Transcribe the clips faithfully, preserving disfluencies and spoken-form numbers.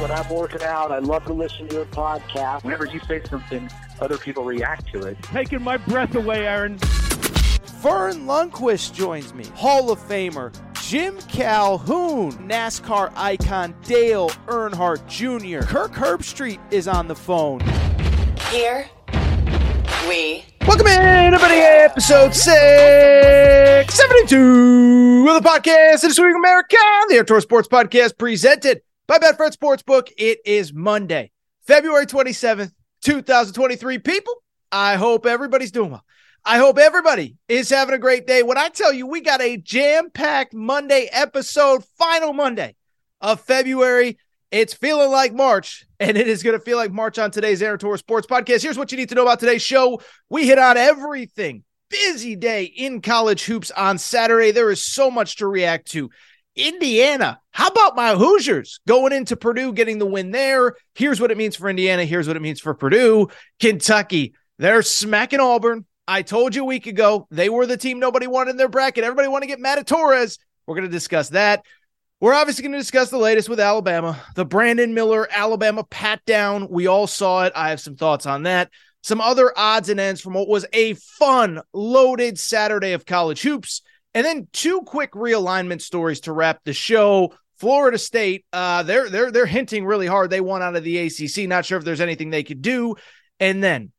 When I'm working out, I love to listen to your podcast. Whenever you say something, other people react to it. Taking my breath away, Aaron. Vern Lundquist joins me. Hall of Famer Jim Calhoun. NASCAR icon Dale Earnhardt Junior Kirk Herbstreit is on the phone. Here we welcome in, everybody, episode six seventy-two of the podcast of Swing America, the Outdoor Sports Podcast, presented by Betfred Sportsbook. It is Monday, February twenty-seventh, twenty twenty-three. People, I hope everybody's doing well. I hope everybody is having a great day. When I tell you we got a jam-packed Monday episode, final Monday of February. It's feeling like March, and it is going to feel like March on today's Outdoor Sports Podcast. Here's what you need to know about today's show. We hit on everything. Busy day in college hoops on Saturday. There is so much to react to. Indiana, how about my Hoosiers going into Purdue, getting the win there? Here's what it means for Indiana. Here's what it means for Purdue. Kentucky, they're smacking Auburn. I told you a week ago, they were the team nobody wanted in their bracket. Everybody wanted to get mad at Torres. We're going to discuss that. We're obviously going to discuss the latest with Alabama, the Brandon Miller, Alabama pat down. We all saw it. I have some thoughts on that. Some other odds and ends from what was a fun, loaded Saturday of college hoops. And then two quick realignment stories to wrap the show. Florida State, uh, they're they're they're hinting really hard. They want out of the A C C. Not sure if there's anything they could do. And then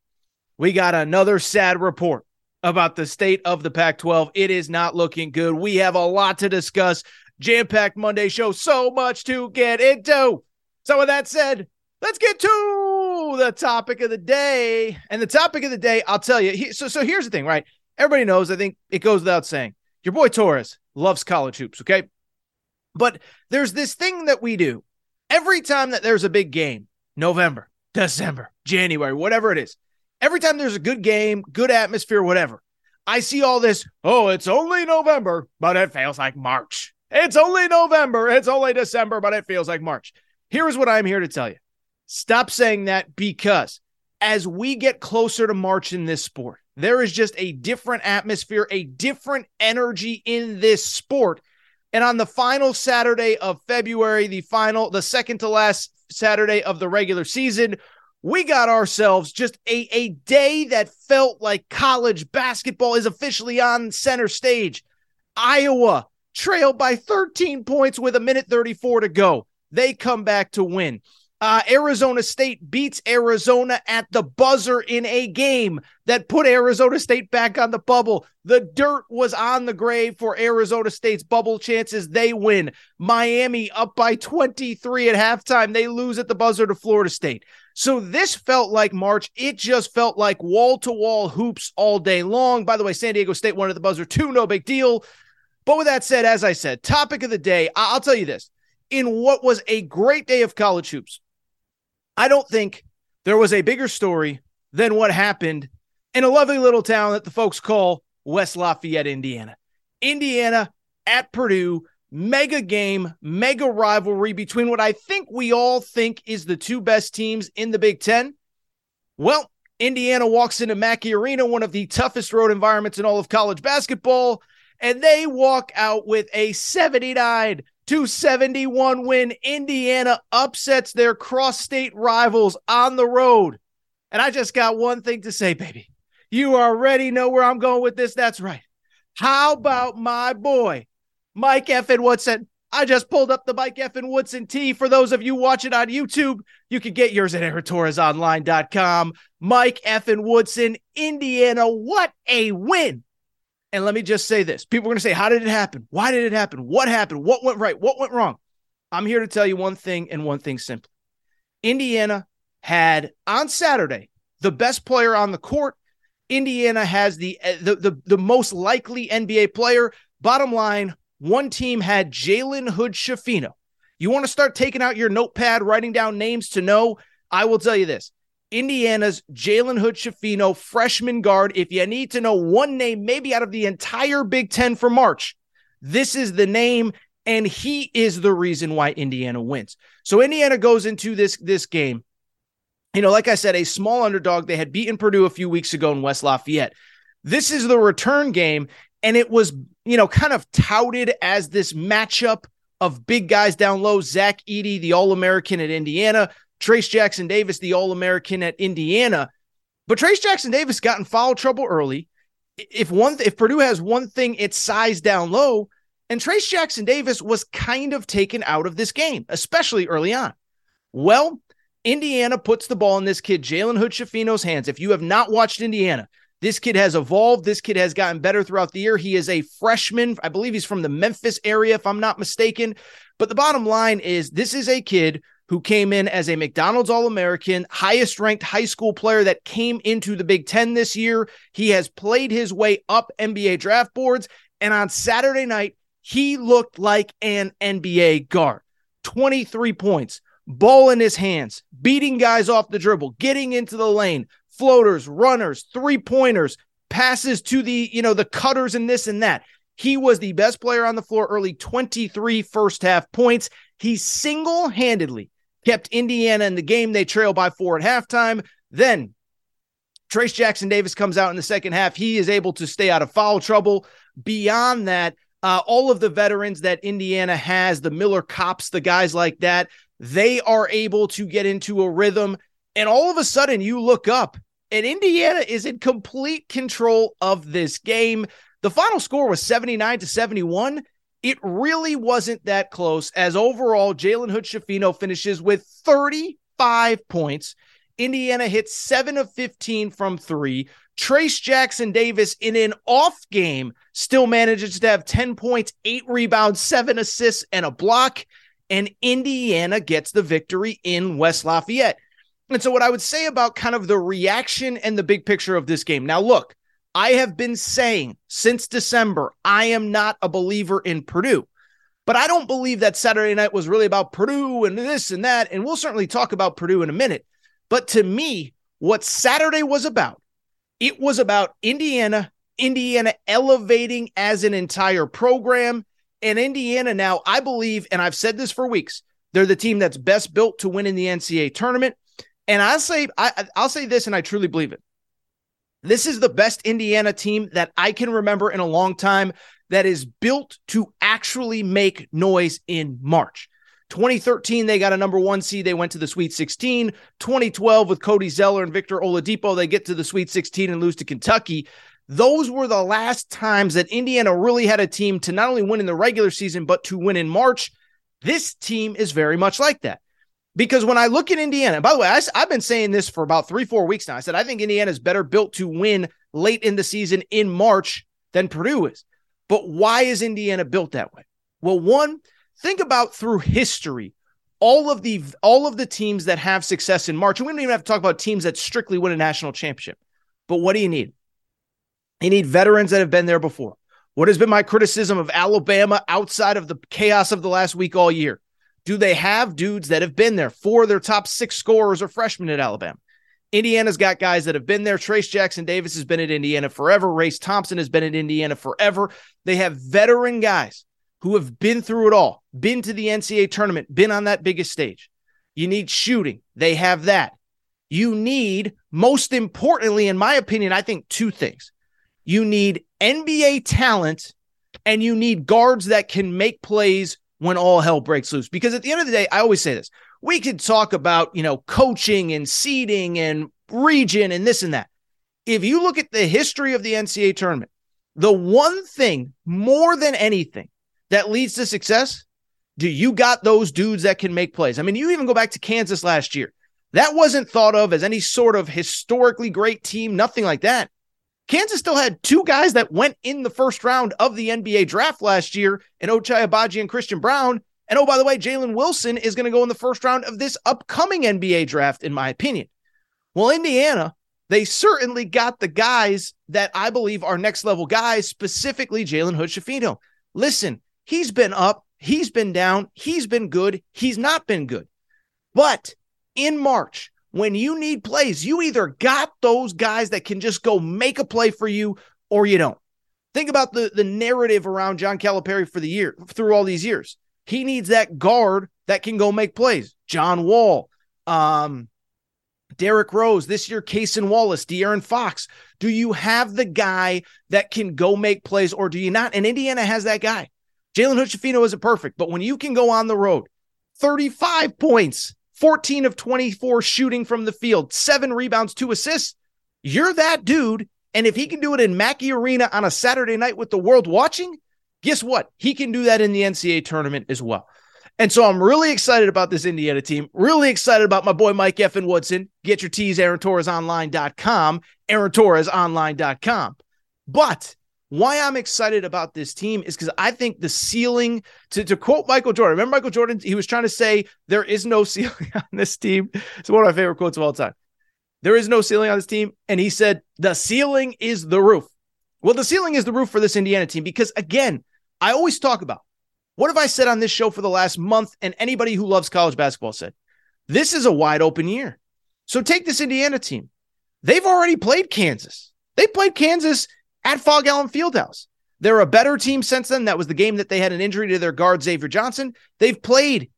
we got another sad report about the state of the Pac twelve. It is not looking good. We have a lot to discuss. Jam-packed Monday show. So much to get into. So with that said, let's get to the topic of the day. And the topic of the day, I'll tell you. He, so so here's the thing, right? Everybody knows. I think it goes without saying. Your boy Torres loves college hoops, okay? But there's this thing that we do every time that there's a big game, November, December, January, whatever it is. Every time there's a good game, good atmosphere, whatever, I see all this, oh, it's only November, but it feels like March. It's only November, it's only December, but it feels like March. Here's what I'm here to tell you. Stop saying that, because as we get closer to March in this sport, there is just a different atmosphere, a different energy in this sport. And on the final Saturday of February, the final, the second to last Saturday of the regular season, we got ourselves just a, a day that felt like college basketball is officially on center stage. Iowa trailed by thirteen points with a minute thirty-four to go. They come back to win. Uh, Arizona State beats Arizona at the buzzer in a game that put Arizona State back on the bubble. The dirt was on the grave for Arizona State's bubble chances. They win. Miami up by twenty-three at halftime. They lose at the buzzer to Florida State. So this felt like March. It just felt like wall-to-wall hoops all day long. By the way, San Diego State won at the buzzer too. No big deal. But with that said, as I said, topic of the day, I- I'll tell you this. In what was a great day of college hoops, I don't think there was a bigger story than what happened in a lovely little town that the folks call West Lafayette, Indiana. Indiana at Purdue, mega game, mega rivalry between what I think we all think is the two best teams in the Big Ten. Well, Indiana walks into Mackey Arena, one of the toughest road environments in all of college basketball, and they walk out with a seventy-nine to seventy-one win. Indiana upsets their cross-state rivals on the road. And I just got one thing to say, baby. You already know where I'm going with this. That's right. How about my boy, Mike effing Woodson? I just pulled up the Mike effing Woodson tee. For those of you watching on YouTube, you can get yours at Aaron Torres Online dot com. Mike effing Woodson, Indiana. What a win. And let me just say this. People are going to say, how did it happen? Why did it happen? What happened? What went right? What went wrong? I'm here to tell you one thing, and one thing simply. Indiana had, on Saturday, the best player on the court. Indiana has the, the, the, the most likely N B A player. Bottom line, one team had Jalen Hood-Schifino. You want to start taking out your notepad, writing down names to know? I will tell you this. Indiana's Jalen Hood-Schifino, freshman guard. If you need to know one name, maybe out of the entire Big Ten for March, this is the name, and he is the reason why Indiana wins. So Indiana goes into this, this game, you know, like I said, a small underdog. They had beaten Purdue a few weeks ago in West Lafayette. This is the return game, and it was, you know, kind of touted as this matchup of big guys down low. Zach Edey, the All-American at Indiana, Trace Jackson-Davis, the All-American at Indiana. But Trace Jackson-Davis got in foul trouble early. If one, if Purdue has one thing, it's size down low. And Trace Jackson-Davis was kind of taken out of this game, especially early on. Well, Indiana puts the ball in this kid, Jalen Hood-Schifino's hands. If you have not watched Indiana, this kid has evolved. This kid has gotten better throughout the year. He is a freshman. I believe he's from the Memphis area, if I'm not mistaken. But the bottom line is, this is a kid who came in as a McDonald's All-American, highest-ranked high school player that came into the Big Ten this year. He has played his way up N B A draft boards, and on Saturday night, he looked like an N B A guard. twenty-three points, ball in his hands, beating guys off the dribble, getting into the lane, floaters, runners, three-pointers, passes to the, you know, the cutters and this and that. He was the best player on the floor early, twenty-three first-half points. He single-handedly kept Indiana in the game. They trail by four at halftime. Then Trace Jackson-Davis comes out in the second half. He is able to stay out of foul trouble. Beyond that, uh, all of the veterans that Indiana has, the Miller Cops, the guys like that, they are able to get into a rhythm. And all of a sudden you look up and Indiana is in complete control of this game. The final score was seventy-nine to seventy-one. It really wasn't that close, as overall Jalen Hood-Schifino finishes with thirty-five points. Indiana hits seven of fifteen from three. Trace Jackson-Davis, in an off game, still manages to have ten points, eight rebounds, seven assists, and a block. And Indiana gets the victory in West Lafayette. And so what I would say about kind of the reaction and the big picture of this game. Now, look, I have been saying since December, I am not a believer in Purdue, but I don't believe that Saturday night was really about Purdue and this and that. And we'll certainly talk about Purdue in a minute. But to me, what Saturday was about, it was about Indiana, Indiana elevating as an entire program. And Indiana now, I believe, and I've said this for weeks, they're the team that's best built to win in the N C A A tournament. And I'll say, I, I'll say this, and I truly believe it. This is the best Indiana team that I can remember in a long time that is built to actually make noise in March. twenty thirteen, they got a number one seed. They went to the Sweet sixteen. twenty twelve, with Cody Zeller and Victor Oladipo, they get to the Sweet sixteen and lose to Kentucky. Those were the last times that Indiana really had a team to not only win in the regular season, but to win in March. This team is very much like that. Because when I look at Indiana, and by the way, I, I've been saying this for about three, four weeks now. I said, I think Indiana is better built to win late in the season in March than Purdue is. But why is Indiana built that way? Well, one, think about through history, all of the, all of the teams that have success in March. And we don't even have to talk about teams that strictly win a national championship. But what do you need? You need veterans that have been there before. What has been my criticism of Alabama outside of the chaos of the last week all year? Do they have dudes that have been there? Four of their top six scorers are freshmen at Alabama. Indiana's got guys that have been there. Trace Jackson-Davis has been at Indiana forever. Race Thompson has been at Indiana forever. They have veteran guys who have been through it all, been to the N C A A tournament, been on that biggest stage. You need shooting. They have that. You need, most importantly, in my opinion, I think two things. You need N B A talent, and you need guards that can make plays when all hell breaks loose. Because at the end of the day, I always say this, we could talk about, you know, coaching and seeding and region and this and that. If you look at the history of the N C A A tournament, the one thing more than anything that leads to success, do you got those dudes that can make plays? I mean, you even go back to Kansas last year. That wasn't thought of as any sort of historically great team, nothing like that. Kansas still had two guys that went in the first round of the N B A draft last year, and Ochai Abadji and Christian Brown. And oh, by the way, Jalen Wilson is going to go in the first round of this upcoming N B A draft, in my opinion. Well, Indiana, they certainly got the guys that I believe are next level guys, specifically Jalen Hood-Schifino. Listen, he's been up, he's been down, he's been good, he's not been good. But in March, when you need plays, you either got those guys that can just go make a play for you or you don't. Think about the, the narrative around John Calipari for the year, through all these years. He needs that guard that can go make plays. John Wall, um, Derek Rose, this year, Cason Wallace, De'Aaron Fox. Do you have the guy that can go make plays or do you not? And Indiana has that guy. Jalen Hood-Schifino isn't perfect, but when you can go on the road, thirty-five points, fourteen of twenty-four shooting from the field, seven rebounds, two assists, you're that dude. And if he can do it in Mackey Arena on a Saturday night with the world watching, guess what? He can do that in the N C A A tournament as well. And so I'm really excited about this Indiana team. Really excited about my boy, Mike Effin Woodson. Get your tees, Aaron Torres Online dot com, Aaron Torres Online dot com. But why I'm excited about this team is because I think the ceiling, to, to quote Michael Jordan, remember Michael Jordan, he was trying to say, there is no ceiling on this team. It's one of my favorite quotes of all time. There is no ceiling on this team. And he said, the ceiling is the roof. Well, the ceiling is the roof for this Indiana team because, again, I always talk about, what have I said on this show for the last month, and anybody who loves college basketball said, this is a wide open year. So take this Indiana team. They've already played Kansas. They played Kansas at Fog Allen Fieldhouse. They're a better team since then. That was the game that they had an injury to their guard, Xavier Johnson. They've played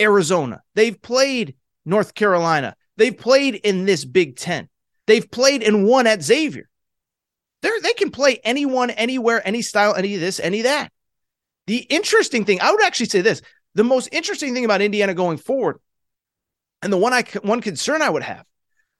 Arizona. They've played North Carolina. They've played in this Big Ten. They've played and won at Xavier. They're, they can play anyone, anywhere, any style, any of this, any of that. The interesting thing, I would actually say this, the most interesting thing about Indiana going forward, and the one I one concern I would have,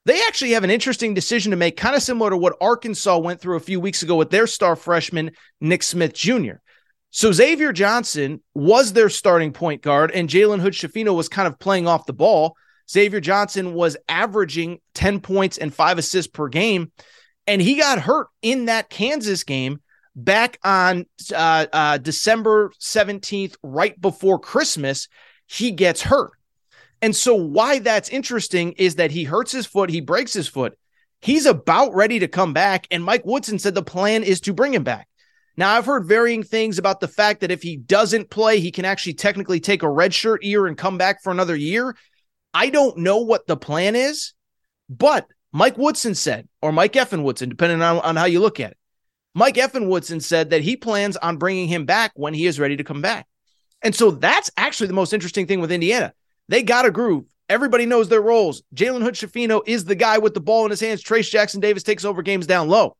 they actually have an interesting decision to make, kind of similar to what Arkansas went through a few weeks ago with their star freshman, Nick Smith Junior So Xavier Johnson was their starting point guard, and Jalen Hood-Schifino was kind of playing off the ball. Xavier Johnson was averaging ten points and five assists per game, and he got hurt in that Kansas game back on uh, uh, December seventeenth, right before Christmas. He gets hurt. And so why that's interesting is that he hurts his foot. He breaks his foot. He's about ready to come back. And Mike Woodson said the plan is to bring him back. Now, I've heard varying things about the fact that if he doesn't play, he can actually technically take a redshirt year and come back for another year. I don't know what the plan is, but Mike Woodson said, or Mike Effin Woodson, depending on, on how you look at it. Mike Effin Woodson said that he plans on bringing him back when he is ready to come back. And so that's actually the most interesting thing with Indiana. They got a groove. Everybody knows their roles. Jalen Hood-Schifino is the guy with the ball in his hands. Trace Jackson-Davis takes over games down low.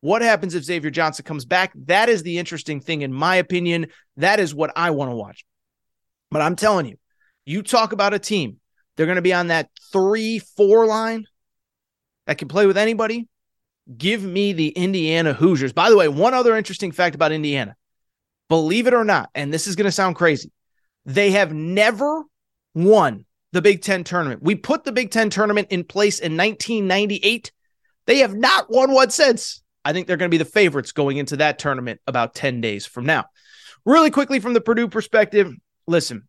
What happens if Xavier Johnson comes back? That is the interesting thing, in my opinion. That is what I want to watch. But I'm telling you, you talk about a team. They're going to be on that three four line that can play with anybody. Give me the Indiana Hoosiers. By the way, one other interesting fact about Indiana. Believe it or not, and this is going to sound crazy, they have never won the Big Ten tournament. We put the Big Ten tournament in place in nineteen ninety-eight. They have not won one since. I think they're going to be the favorites going into that tournament about ten days from now. Really quickly from the Purdue perspective, listen,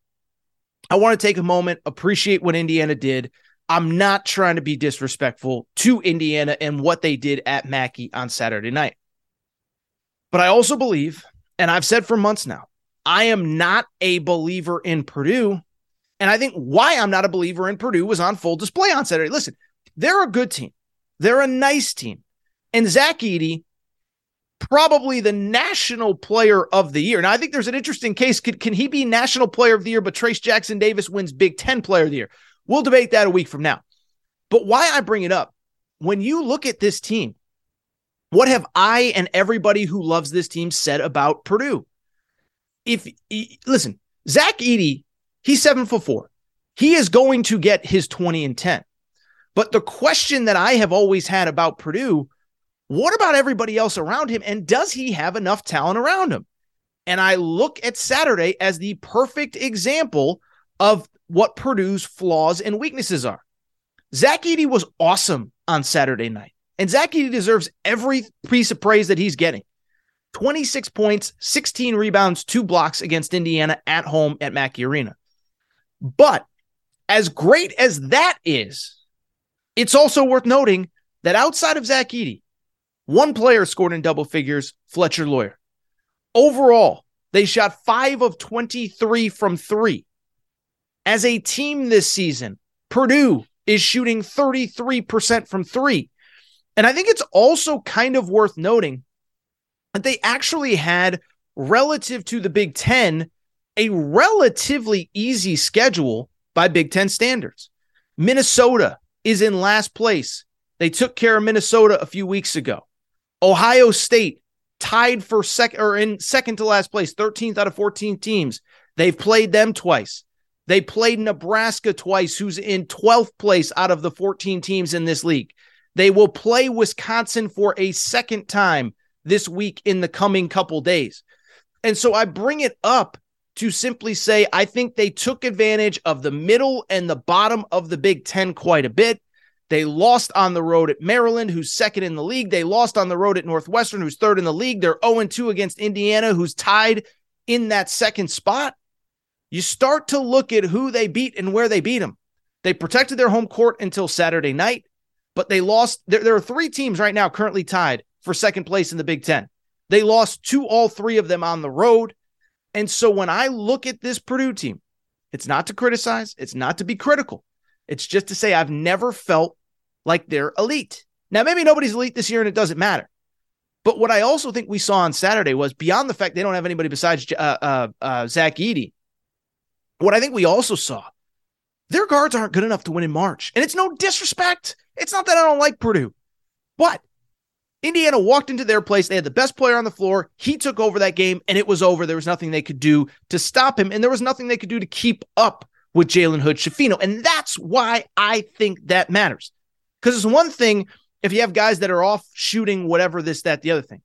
I want to take a moment, appreciate what Indiana did. I'm not trying to be disrespectful to Indiana and what they did at Mackey on Saturday night. But I also believe, and I've said for months now, I am not a believer in Purdue. And I think why I'm not a believer in Purdue was on full display on Saturday. Listen, they're a good team. They're a nice team. And Zach Edey, probably the national player of the year. Now, I think there's an interesting case. Can, can he be national player of the year, but Trace Jackson-Davis wins Big Ten player of the year? We'll debate that a week from now. But why I bring it up, when you look at this team, what have I and everybody who loves this team said about Purdue? If listen, Zach Edey, he's seven foot four. He is going to get his twenty and ten. But the question that I have always had about Purdue What about everybody else around him? And does he have enough talent around him? And I look at Saturday as the perfect example of what Purdue's flaws and weaknesses are. Zach Edey was awesome on Saturday night, and Zach Edey deserves every piece of praise that he's getting. twenty-six points, sixteen rebounds, two blocks against Indiana at home at Mackey Arena. But as great as that is, it's also worth noting that outside of Zach Edey, one player scored in double figures, Fletcher Lawyer. Overall, they shot five of twenty-three from three. As a team this season, Purdue is shooting thirty-three percent from three. And I think it's also kind of worth noting that they actually had, relative to the Big Ten, a relatively easy schedule by Big Ten standards. Minnesota is in last place. They took care of Minnesota a few weeks ago. Ohio State tied for second or in second to last place, thirteenth out of fourteen teams. They've played them twice. They played Nebraska twice, who's in twelfth place out of the fourteen teams in this league. They will play Wisconsin for a second time this week in the coming couple days. And so I bring it up to simply say, I think they took advantage of the middle and the bottom of the Big Ten quite a bit. They lost on the road at Maryland, who's second in the league. They lost on the road at Northwestern, who's third in the league. They're oh and two against Indiana, who's tied in that second spot. You start to look at who they beat and where they beat them. They protected their home court until Saturday night, but they lost. There, there are three teams right now currently tied for second place in the Big Ten. They lost to all three of them on the road. And so when I look at this Purdue team, it's not to criticize. It's not to be critical. It's just to say I've never felt like they're elite. Now, maybe nobody's elite this year and it doesn't matter. But what I also think we saw on Saturday was, beyond the fact they don't have anybody besides uh, uh, uh, Zach Edey, what I think we also saw, their guards aren't good enough to win in March. And it's no disrespect. It's not that I don't like Purdue. But Indiana walked into their place. They had the best player on the floor. He took over that game, and it was over. There was nothing they could do to stop him, and there was nothing they could do to keep up with Jalen Hood-Schifino. And that's why I think that matters. Because it's one thing if you have guys that are off shooting whatever, this, that, the other thing.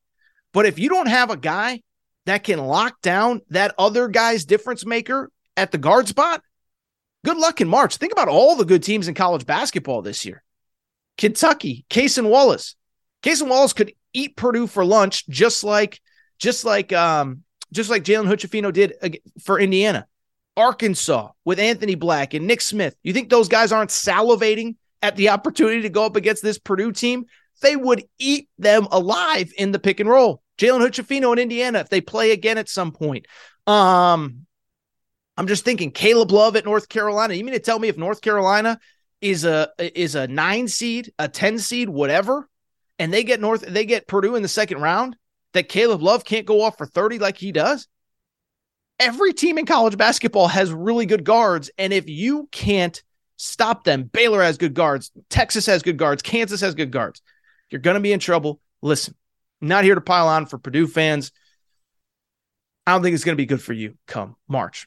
But if you don't have a guy that can lock down that other guy's difference maker at the guard spot, good luck in March. Think about all the good teams in college basketball this year. Kentucky, Cason Wallace. Cason Wallace could eat Purdue for lunch just like just like, um, just like Jalen Hood-Schifino did for Indiana. Arkansas with Anthony Black and Nick Smith. You think those guys aren't salivating at the opportunity to go up against this Purdue team? They would eat them alive in the pick and roll. Jalen Hood-Schifino in Indiana, if they play again at some point. Um, I'm just thinking Caleb Love at North Carolina. You mean to tell me if North Carolina is a is a nine seed, a ten seed, whatever, and they get North, they get Purdue in the second round, that Caleb Love can't go off for thirty like he does? Every team in college basketball has really good guards, and if you can't stop them, Baylor has good guards, Texas has good guards, Kansas has good guards, you're going to be in trouble. Listen, I'm not here to pile on for Purdue fans. I don't think it's going to be good for you come March.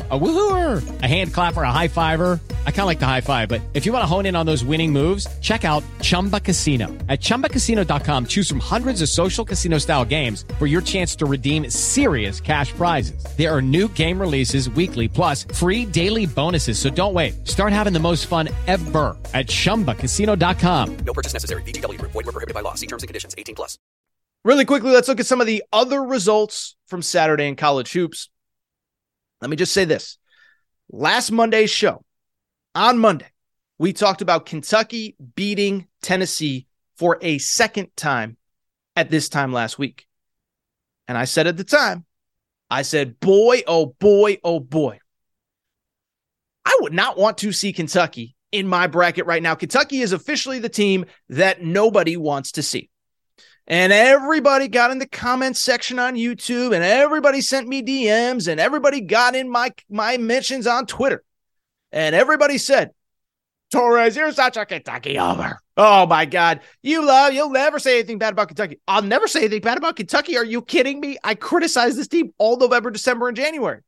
a woohooer, a hand clapper, a high fiver. I kind of like the high five, but if you want to hone in on those winning moves, check out Chumba Casino. At chumba casino dot com, choose from hundreds of social casino style games for your chance to redeem serious cash prizes. There are new game releases weekly, plus free daily bonuses. So don't wait. Start having the most fun ever at chumba casino dot com. No purchase necessary. V G W. Void where prohibited by law. See terms and conditions. eighteen plus. Really quickly, let's look at some of the other results from Saturday in college hoops. Let me just say this. Last Monday's show, on Monday, we talked about Kentucky beating Tennessee for a second time at this time last week. And I said at the time, I said, boy, oh boy, oh boy. I would not want to see Kentucky in my bracket right now. Kentucky is officially the team that nobody wants to see. And everybody got in the comments section on YouTube, and everybody sent me D Ms, and everybody got in my, my mentions on Twitter. And everybody said, Torres, you're such a Kentucky homer. Oh, my God. You love, you'll never say anything bad about Kentucky. I'll never say anything bad about Kentucky. Are you kidding me? I criticized this team all November, December, and January.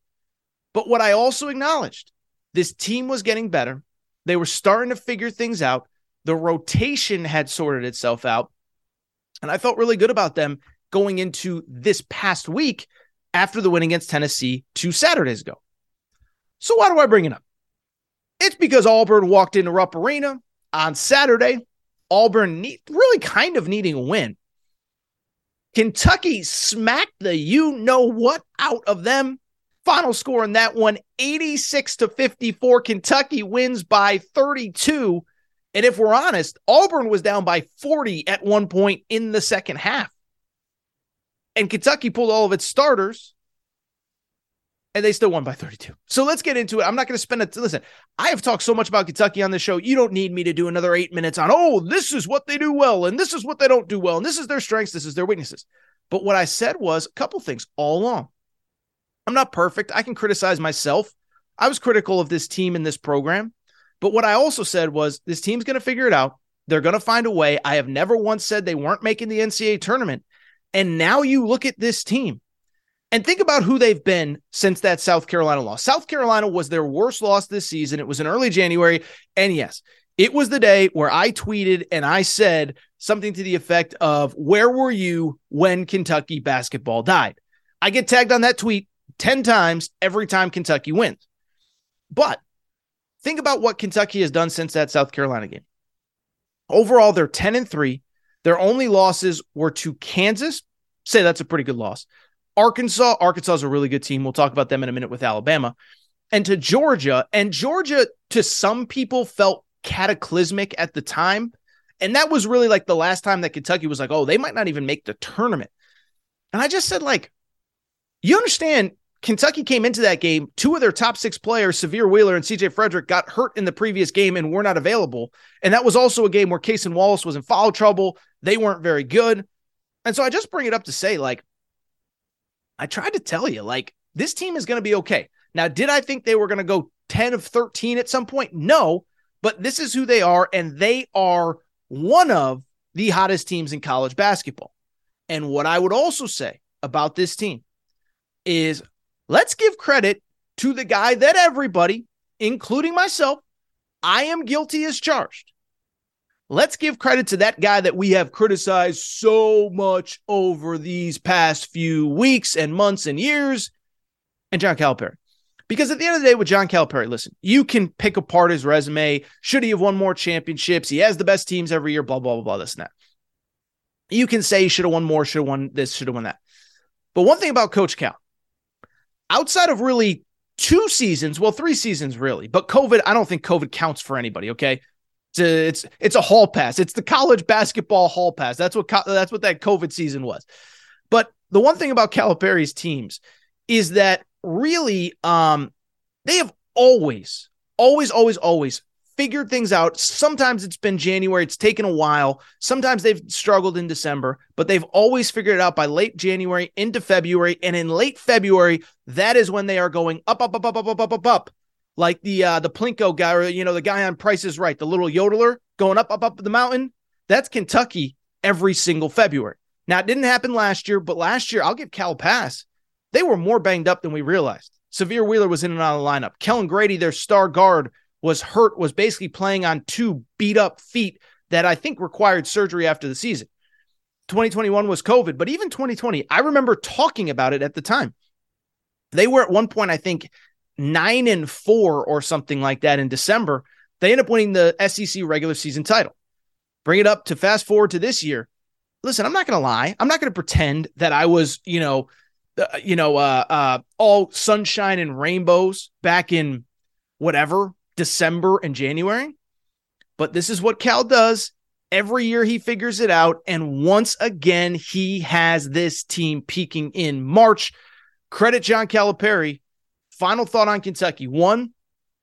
But what I also acknowledged, this team was getting better. They were starting to figure things out. The rotation had sorted itself out. And I felt really good about them going into this past week after the win against Tennessee two Saturdays ago. So why do I bring it up? It's because Auburn walked into Rupp Arena on Saturday. Auburn need, really kind of needing a win. Kentucky smacked the you-know-what out of them. Final score in that one, eighty-six to fifty-four. Kentucky wins by thirty-two. And if we're honest, Auburn was down by forty at one point in the second half. And Kentucky pulled all of its starters, and they still won by thirty-two. So let's get into it. I'm not going to spend it. Listen, I have talked so much about Kentucky on this show. You don't need me to do another eight minutes on, oh, this is what they do well, and this is what they don't do well, and this is their strengths, this is their weaknesses. But what I said was a couple things all along. I'm not perfect. I can criticize myself. I was critical of this team and this program. But what I also said was this team's going to figure it out. They're going to find a way. I have never once said they weren't making the N C A A tournament. And now you look at this team and think about who they've been since that South Carolina loss. South Carolina was their worst loss this season. It was in early January. And yes, it was the day where I tweeted and I said something to the effect of, where were you when Kentucky basketball died? I get tagged on that tweet ten times every time Kentucky wins. But think about what Kentucky has done since that South Carolina game. Overall, they're ten and three. Their only losses were to Kansas. Say that's a pretty good loss. Arkansas. Arkansas is a really good team. We'll talk about them in a minute with Alabama. And to Georgia. And Georgia, to some people, felt cataclysmic at the time. And that was really like the last time that Kentucky was like, oh, they might not even make the tournament. And I just said, like, you understand, Kentucky came into that game, two of their top six players, Sahvir Wheeler and C J Frederick, got hurt in the previous game and were not available. And that was also a game where Cason Wallace was in foul trouble. They weren't very good. And so I just bring it up to say, like, I tried to tell you, like, this team is going to be okay. Now, did I think they were going to go ten of thirteen at some point? No, but this is who they are. And they are one of the hottest teams in college basketball. And what I would also say about this team is, let's give credit to the guy that everybody, including myself, I am guilty as charged. Let's give credit to that guy that we have criticized so much over these past few weeks and months and years, and John Calipari. Because at the end of the day with John Calipari, listen, you can pick apart his resume. Should he have won more championships? He has the best teams every year, blah, blah, blah, blah, this and that. You can say he should have won more, should have won this, should have won that. But one thing about Coach Cal, outside of really two seasons, well, three seasons really, but COVID, I don't think COVID counts for anybody, okay? It's a, it's, it's a hall pass. It's the college basketball hall pass. That's what, that's what that COVID season was. But the one thing about Calipari's teams is that really um, they have always, always, always, always figured things out. Sometimes it's been January. It's taken a while. Sometimes they've struggled in December, but they've always figured it out by late January into February. And in late February, that is when they are going up, up, up, up, up, up, up, up, up. Like the uh, the Plinko guy, or, you know, the guy on Price is Right, the little yodeler going up, up, up the mountain. That's Kentucky every single February. Now, it didn't happen last year, but last year, I'll give Cal a pass. They were more banged up than we realized. Sahvir Wheeler was in and out of the lineup. Kellen Grady, their star guard, was hurt, was basically playing on two beat up feet that I think required surgery after the season. twenty twenty-one was COVID, but even twenty twenty, I remember talking about it at the time. They were at one point, I think, nine and four or something like that in December. They end up winning the S E C regular season title. Bring it up to fast forward to this year. Listen, I'm not going to lie. I'm not going to pretend that I was, you know, uh, you know, uh, uh, all sunshine and rainbows back in whatever, December and January. But this is what Cal does. Every year he figures it out. And once again, he has this team peaking in March. Credit John Calipari. Final thought on Kentucky. One,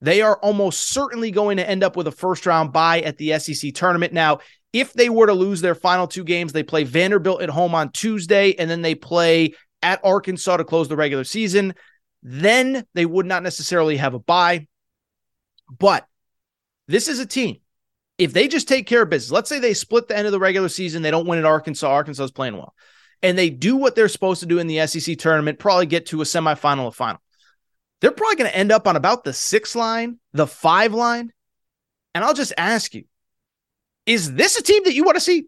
they are almost certainly going to end up with a first round bye at the S E C tournament. Now, if they were to lose their final two games, they play Vanderbilt at home on Tuesday, and then they play at Arkansas to close the regular season. Then they would not necessarily have a bye. But this is a team. If they just take care of business, let's say they split the end of the regular season, they don't win at Arkansas, Arkansas is playing well, and they do what they're supposed to do in the S E C tournament, probably get to a semifinal or final. They're probably going to end up on about the six line, the five line. And I'll just ask you, is this a team that you want to see?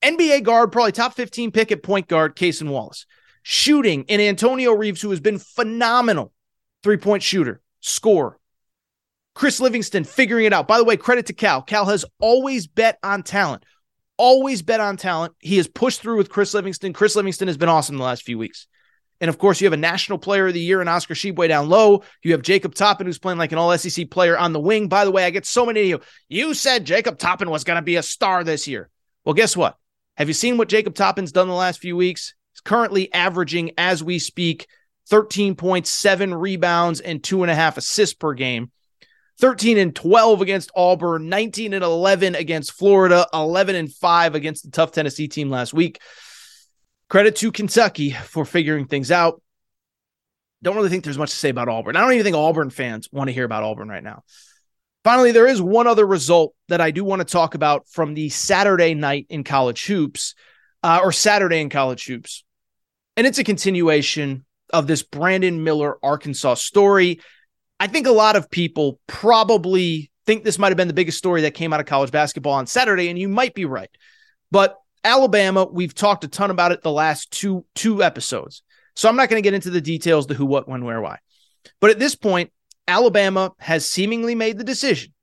N B A guard, probably top fifteen pick at point guard, Cason Wallace. Shooting in Antonio Reeves, who has been phenomenal three-point shooter, scorer. Chris Livingston figuring it out. By the way, credit to Cal. Cal has always bet on talent. Always bet on talent. He has pushed through with Chris Livingston. Chris Livingston has been awesome the last few weeks. And, of course, you have a National Player of the Year in Oscar Tshiebwe down low. You have Jacob Toppin, who's playing like an all-S E C player on the wing. By the way, I get so many of you. You said Jacob Toppin was going to be a star this year. Well, guess what? Have you seen what Jacob Toppin's done the last few weeks? He's currently averaging, as we speak, thirteen point seven rebounds and two and a half assists per game. thirteen and twelve against Auburn, nineteen and eleven against Florida, eleven and five against the tough Tennessee team last week. Credit to Kentucky for figuring things out. Don't really think there's much to say about Auburn. I don't even think Auburn fans want to hear about Auburn right now. Finally, there is one other result that I do want to talk about from the Saturday night in college hoops, uh, or Saturday in college hoops. And it's a continuation of this Brandon Miller, Arkansas story. I think a lot of people probably think this might have been the biggest story that came out of college basketball on Saturday, and you might be right. But Alabama, we've talked a ton about it the last two two episodes. So I'm not going to get into the details, the who, what, when, where, why. But at this point, Alabama has seemingly made the decision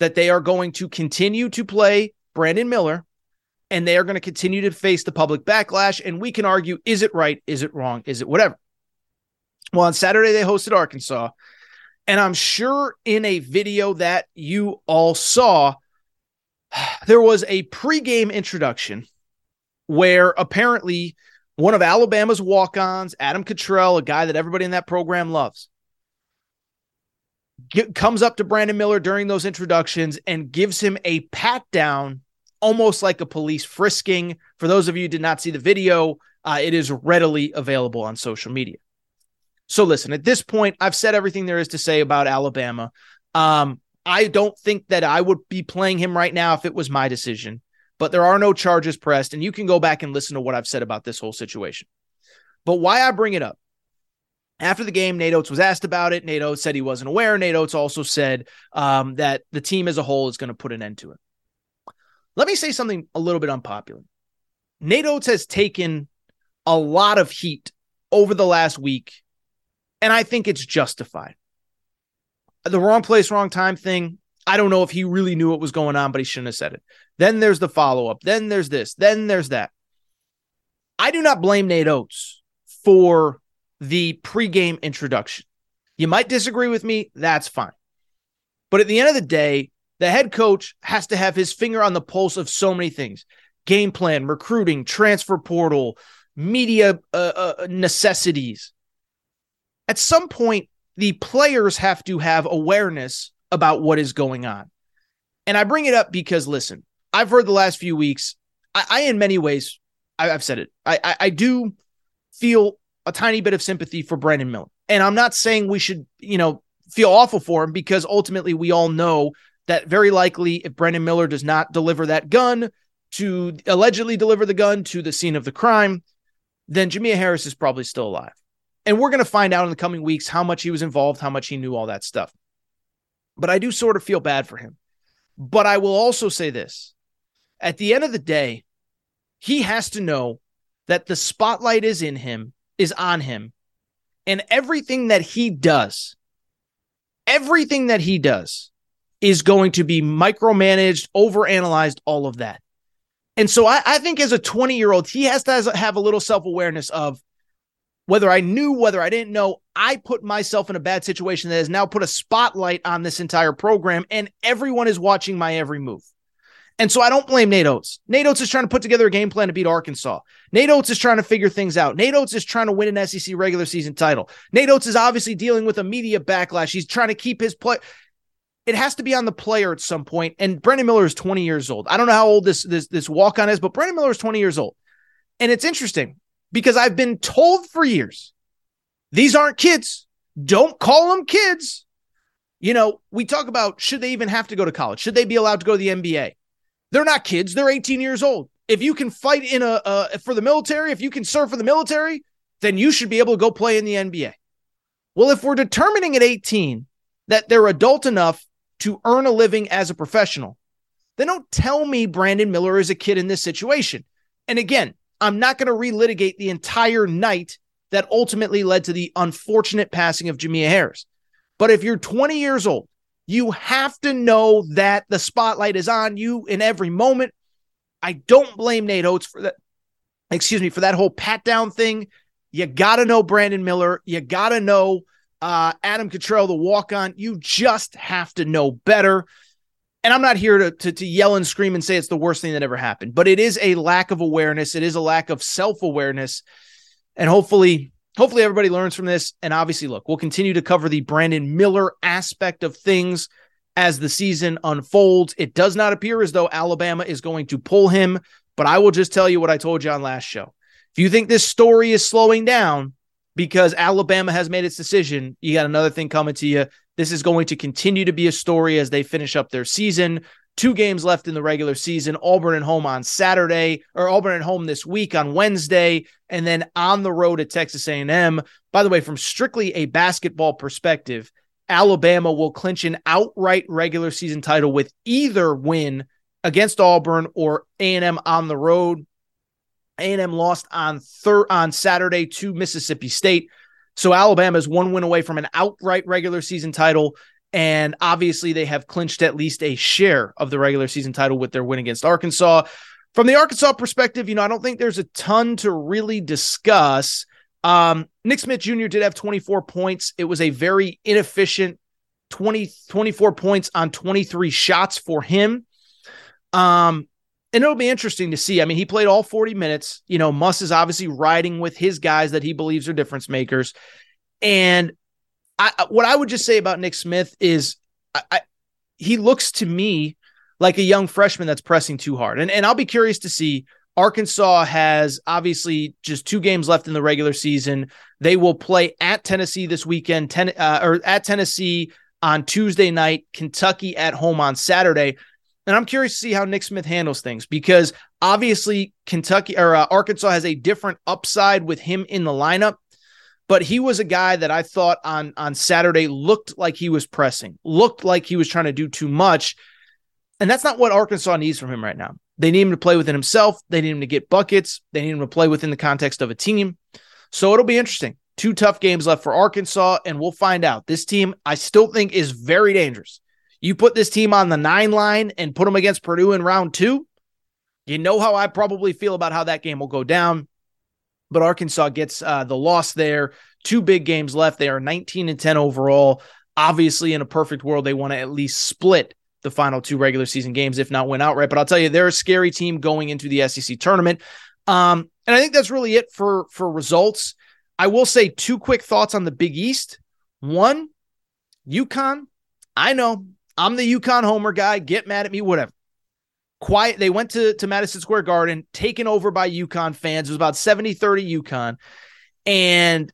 that they are going to continue to play Brandon Miller, and they are going to continue to face the public backlash. And we can argue, is it right? Is it wrong? Is it whatever? Well, on Saturday, they hosted Arkansas. And I'm sure in a video that you all saw, there was a pregame introduction where apparently one of Alabama's walk-ons, Adam Cottrell, a guy that everybody in that program loves, get, comes up to Brandon Miller during those introductions and gives him a pat-down, almost like a police frisking. For those of you who did not see the video, uh, it is readily available on social media. So listen, at this point, I've said everything there is to say about Alabama. Um, I don't think that I would be playing him right now if it was my decision. But there are no charges pressed, and you can go back and listen to what I've said about this whole situation. But why I bring it up, after the game, Nate Oates was asked about it. Nate Oates said he wasn't aware. Nate Oates also said um, that the team as a whole is going to put an end to it. Let me say something a little bit unpopular. Nate Oates has taken a lot of heat over the last week, and I think it's justified. The wrong place, wrong time thing, I don't know if he really knew what was going on, but he shouldn't have said it. Then there's the follow-up. Then there's this. Then there's that. I do not blame Nate Oates for the pregame introduction. You might disagree with me. That's fine. But at the end of the day, the head coach has to have his finger on the pulse of so many things. Game plan, recruiting, transfer portal, media uh, uh, necessities. At some point, the players have to have awareness about what is going on. And I bring it up because, listen, I've heard the last few weeks, I, I in many ways, I, I've said it, I, I, I do feel a tiny bit of sympathy for Brandon Miller. And I'm not saying we should, you know, feel awful for him, because ultimately we all know that very likely if Brandon Miller does not deliver that gun to allegedly deliver the gun to the scene of the crime, then Jamea Harris is probably still alive. And we're going to find out in the coming weeks how much he was involved, how much he knew, all that stuff. But I do sort of feel bad for him. But I will also say this. At the end of the day, he has to know that the spotlight is in him, is on him. And everything that he does, everything that he does is going to be micromanaged, overanalyzed, all of that. And so I, I think as a twenty-year-old, he has to have a little self-awareness of whether I knew, whether I didn't know, I put myself in a bad situation that has now put a spotlight on this entire program, and everyone is watching my every move. And so I don't blame Nate Oates. Nate Oates is trying to put together a game plan to beat Arkansas. Nate Oates is trying to figure things out. Nate Oates is trying to win an S E C regular season title. Nate Oates is obviously dealing with a media backlash. He's trying to keep his play. It has to be on the player at some point. And Brandon Miller is twenty years old. I don't know how old this, this, this walk-on is, but Brandon Miller is twenty years old. And it's interesting because I've been told for years, these aren't kids. Don't call them kids. You know, we talk about, should they even have to go to college? Should they be allowed to go to the N B A? They're not kids. They're eighteen years old. If you can fight in a uh, for the military, if you can serve for the military, then you should be able to go play in the N B A. Well, if we're determining at eighteen that they're adult enough to earn a living as a professional, then don't tell me Brandon Miller is a kid in this situation. And again, I'm not going to relitigate the entire night that ultimately led to the unfortunate passing of Jamea Harris. But if you're twenty years old, you have to know that the spotlight is on you in every moment. I don't blame Nate Oates for that. Excuse me, for that whole pat down thing. You got to know Brandon Miller. You got to know uh, Adam Cottrell, the walk on. You just have to know better. And I'm not here to, to, to yell and scream and say it's the worst thing that ever happened, but it is a lack of awareness. It is a lack of self-awareness. And hopefully, Hopefully everybody learns from this. And obviously, look, we'll continue to cover the Brandon Miller aspect of things as the season unfolds. It does not appear as though Alabama is going to pull him, but I will just tell you what I told you on last show. If you think this story is slowing down because Alabama has made its decision, you got another thing coming to you. This is going to continue to be a story as they finish up their season. Two games left in the regular season, Auburn at home on Saturday, or Auburn at home this week on Wednesday, and then on the road at Texas A and M. By the way, from strictly a basketball perspective, Alabama will clinch an outright regular season title with either win against Auburn or A and M on the road. A and M lost on thir- on Saturday to Mississippi State, so Alabama is one win away from an outright regular season title. And obviously they have clinched at least a share of the regular season title with their win against Arkansas. From the Arkansas perspective, you know, I don't think there's a ton to really discuss. Um, Nick Smith Junior did have twenty-four points. It was a very inefficient twenty, twenty-four points on twenty-three shots for him. Um, and it'll be interesting to see. I mean, he played all forty minutes. You know, Muss is obviously riding with his guys that he believes are difference makers. And I, what I would just say about Nick Smith is I, I, he looks to me like a young freshman that's pressing too hard. And, and I'll be curious to see. Arkansas has obviously just two games left in the regular season. They will play at Tennessee this weekend, ten, uh, or at Tennessee on Tuesday night, Kentucky at home on Saturday. And I'm curious to see how Nick Smith handles things, because obviously Kentucky or uh, Arkansas has a different upside with him in the lineup. But he was a guy that I thought on, on Saturday looked like he was pressing, looked like he was trying to do too much. And that's not what Arkansas needs from him right now. They need him to play within himself. They need him to get buckets. They need him to play within the context of a team. So it'll be interesting. Two tough games left for Arkansas, and we'll find out. This team, I still think, is very dangerous. You put this team on the nine line and put them against Purdue in round two, you know how I probably feel about how that game will go down. But Arkansas gets uh, the loss there. Two big games left. They are nineteen and ten overall. Obviously, in a perfect world, they want to at least split the final two regular season games, if not win outright. But I'll tell you, they're a scary team going into the S E C tournament. Um, and I think that's really it for, for results. I will say two quick thoughts on the Big East. One, UConn. I know, I'm the UConn homer guy. Get mad at me, whatever. Quiet. They went to, to Madison Square Garden, taken over by UConn fans. It was about seventy thirty UConn, and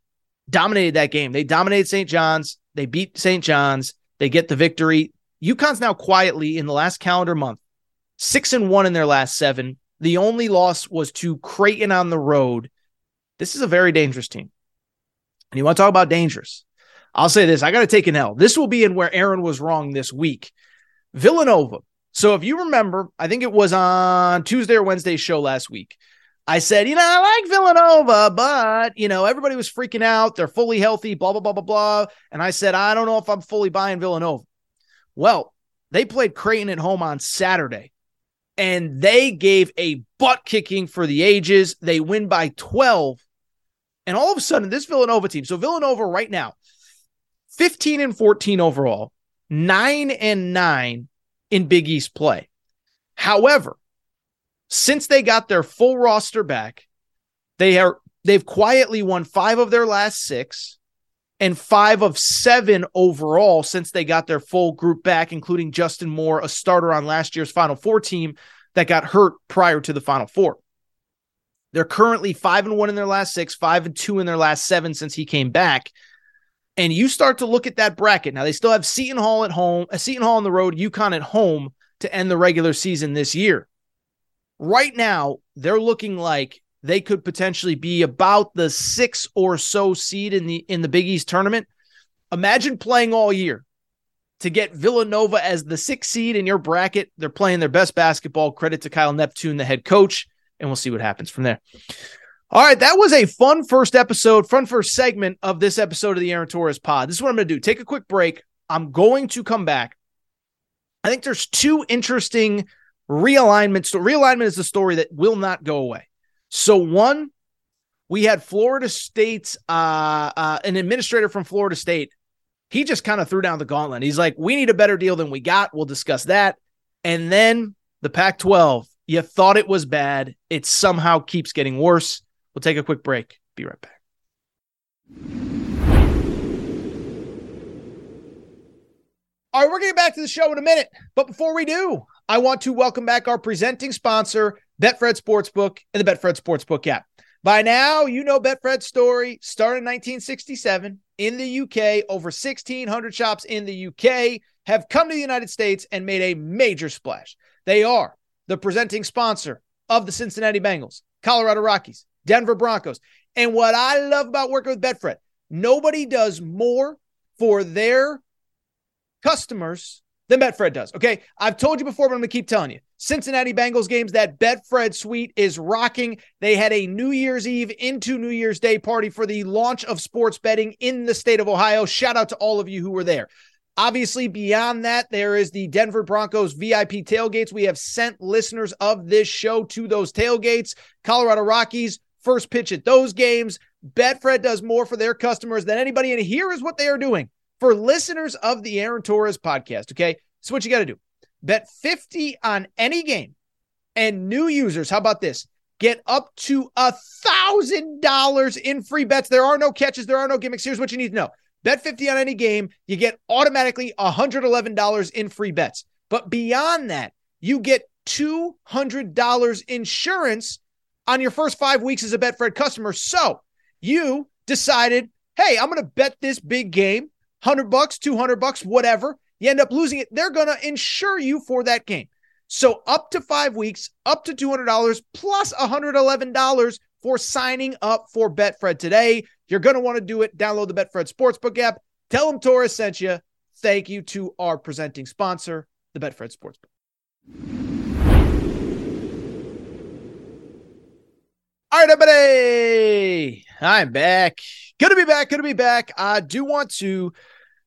dominated that game. They dominated Saint John's. They beat Saint John's. They get the victory. UConn's now quietly, in the last calendar month, six and one in their last seven. The only loss was to Creighton on the road. This is a very dangerous team. And you want to talk about dangerous? I'll say this. I got to take an L. This will be in where Aaron was wrong this week. Villanova. So if you remember, I think it was on Tuesday or Wednesday's show last week. I said, you know, I like Villanova, but, you know, everybody was freaking out. They're fully healthy, blah, blah, blah, blah, blah. And I said, I don't know if I'm fully buying Villanova. Well, they played Creighton at home on Saturday, and they gave a butt kicking for the ages. They win by twelve. And all of a sudden, this Villanova team, so Villanova right now, fifteen and fourteen overall, nine and nine in Big East play. However, since they got their full roster back, they are they've quietly won five of their last six and five of seven overall since they got their full group back, including Justin Moore, a starter on last year's Final Four team that got hurt prior to the Final Four. They're currently five and one in their last six, five and two in their last seven since he came back. And you start to look at that bracket. Now, they still have Seton Hall at home, Seton Hall on the road, UConn at home to end the regular season this year. Right now, they're looking like they could potentially be about the six or so seed in the in the Big East tournament. Imagine playing all year to get Villanova as the sixth seed in your bracket. They're playing their best basketball. Credit to Kyle Neptune, the head coach, and we'll see what happens from there. All right, that was a fun first episode, fun first segment of this episode of the Aaron Torres Pod. This is what I'm going to do. Take a quick break. I'm going to come back. I think there's two interesting realignment. So realignment is the story that will not go away. So one, we had Florida State's, uh, uh, an administrator from Florida State. He just kind of threw down the gauntlet. He's like, we need a better deal than we got. We'll discuss that. And then the Pac twelve, you thought it was bad. It somehow keeps getting worse. We'll take a quick break. Be right back. All right, we're getting back to the show in a minute. But before we do, I want to welcome back our presenting sponsor, Betfred Sportsbook and the Betfred Sportsbook app. By now, you know Betfred's story. Started in nineteen sixty-seven in the U K. Over sixteen hundred shops in the U K have come to the United States and made a major splash. They are the presenting sponsor of the Cincinnati Bengals, Colorado Rockies, Denver Broncos. And what I love about working with Betfred, nobody does more for their customers than Betfred does. Okay, I've told you before, but I'm going to keep telling you. Cincinnati Bengals games, that Betfred suite is rocking. They had a New Year's Eve into New Year's Day party for the launch of sports betting in the state of Ohio. Shout out to all of you who were there. Obviously, beyond that, there is the Denver Broncos V I P tailgates. We have sent listeners of this show to those tailgates. Colorado Rockies, first pitch at those games. Betfred does more for their customers than anybody, and here is what they are doing. For listeners of the Aaron Torres Podcast, okay, so what you got to do, bet fifty on any game, and new users, how about this, get up to one thousand dollars in free bets. There are no catches. There are no gimmicks. Here's what you need to know. Bet fifty on any game. You get automatically one hundred eleven dollars in free bets. But beyond that, you get two hundred dollars insurance on your first five weeks as a Betfred customer. So you decided, hey, I'm going to bet this big game. one hundred bucks, two hundred bucks, whatever. You end up losing it. They're going to insure you for that game. So up to five weeks, up to two hundred dollars, plus one hundred eleven dollars for signing up for Betfred today. You're going to want to do it. Download the Betfred Sportsbook app. Tell them Torres sent you. Thank you to our presenting sponsor, the Betfred Sportsbook. All right, everybody. I'm back. Good to be back. Good to be back. I do want to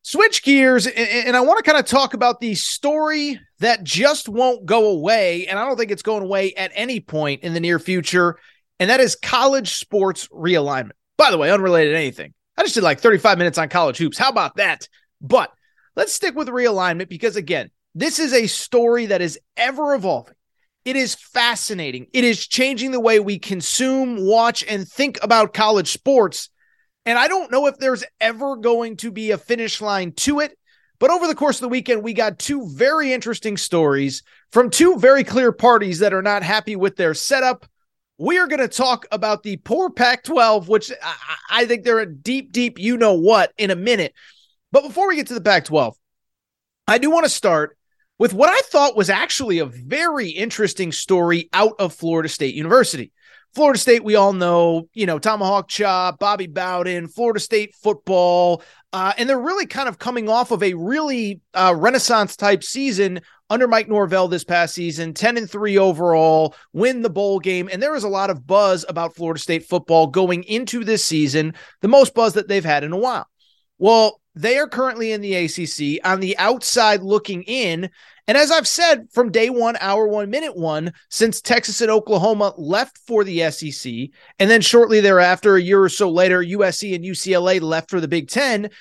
switch gears, and, and I want to kind of talk about the story that just won't go away, and I don't think it's going away at any point in the near future, and that is college sports realignment. By the way, unrelated to anything. I just did like thirty-five minutes on college hoops. How about that? But let's stick with realignment because, again, this is a story that is ever-evolving. It is fascinating. It is changing the way we consume, watch, and think about college sports. And I don't know if there's ever going to be a finish line to it. But over the course of the weekend, we got two very interesting stories from two very clear parties that are not happy with their setup. We are going to talk about the poor Pac twelve, which I, I think they're a deep, deep you-know-what in a minute. But before we get to the Pac twelve, I do want to start with what I thought was actually a very interesting story out of Florida State University. Florida State, we all know, you know, Tomahawk Chop, Bobby Bowden, Florida State football. Uh, and they're really kind of coming off of a really uh, renaissance type season under Mike Norvell this past season, ten and three overall, win the bowl game. And there was a lot of buzz about Florida State football going into this season, the most buzz that they've had in a while. Well, they are currently in the A C C on the outside looking in. And as I've said from day one, hour one, minute one, since Texas and Oklahoma left for the S E C, and then shortly thereafter, a year or so later, U S C and U C L A left for the Big Ten,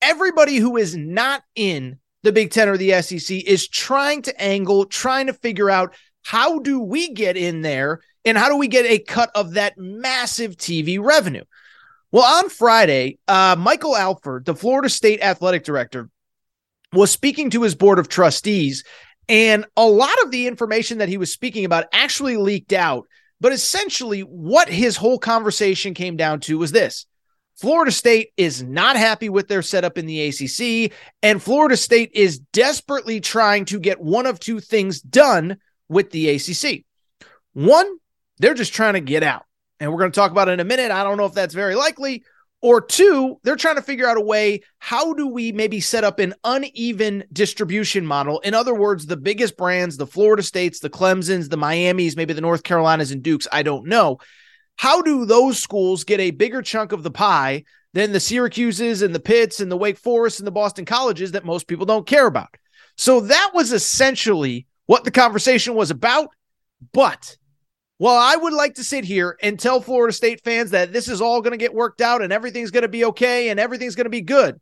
everybody who is not in the Big Ten or the S E C is trying to angle, trying to figure out how do we get in there and how do we get a cut of that massive T V revenue? Well, on Friday, uh, Michael Alford, the Florida State athletic director, was speaking to his board of trustees, and a lot of the information that he was speaking about actually leaked out. But essentially what his whole conversation came down to was this: Florida State is not happy with their setup in the A C C, and Florida State is desperately trying to get one of two things done with the A C C. One, they're just trying to get out, and we're going to talk about it in a minute. I don't know if that's very likely. Or two, they're trying to figure out a way, how do we maybe set up an uneven distribution model? In other words, the biggest brands, the Florida States, the Clemsons, the Miamis, maybe the North Carolinas and Dukes, I don't know. How do those schools get a bigger chunk of the pie than the Syracuses and the Pitts and the Wake Forest and the Boston Colleges that most people don't care about? So that was essentially what the conversation was about, but... well, I would like to sit here and tell Florida State fans that this is all going to get worked out and everything's going to be okay and everything's going to be good.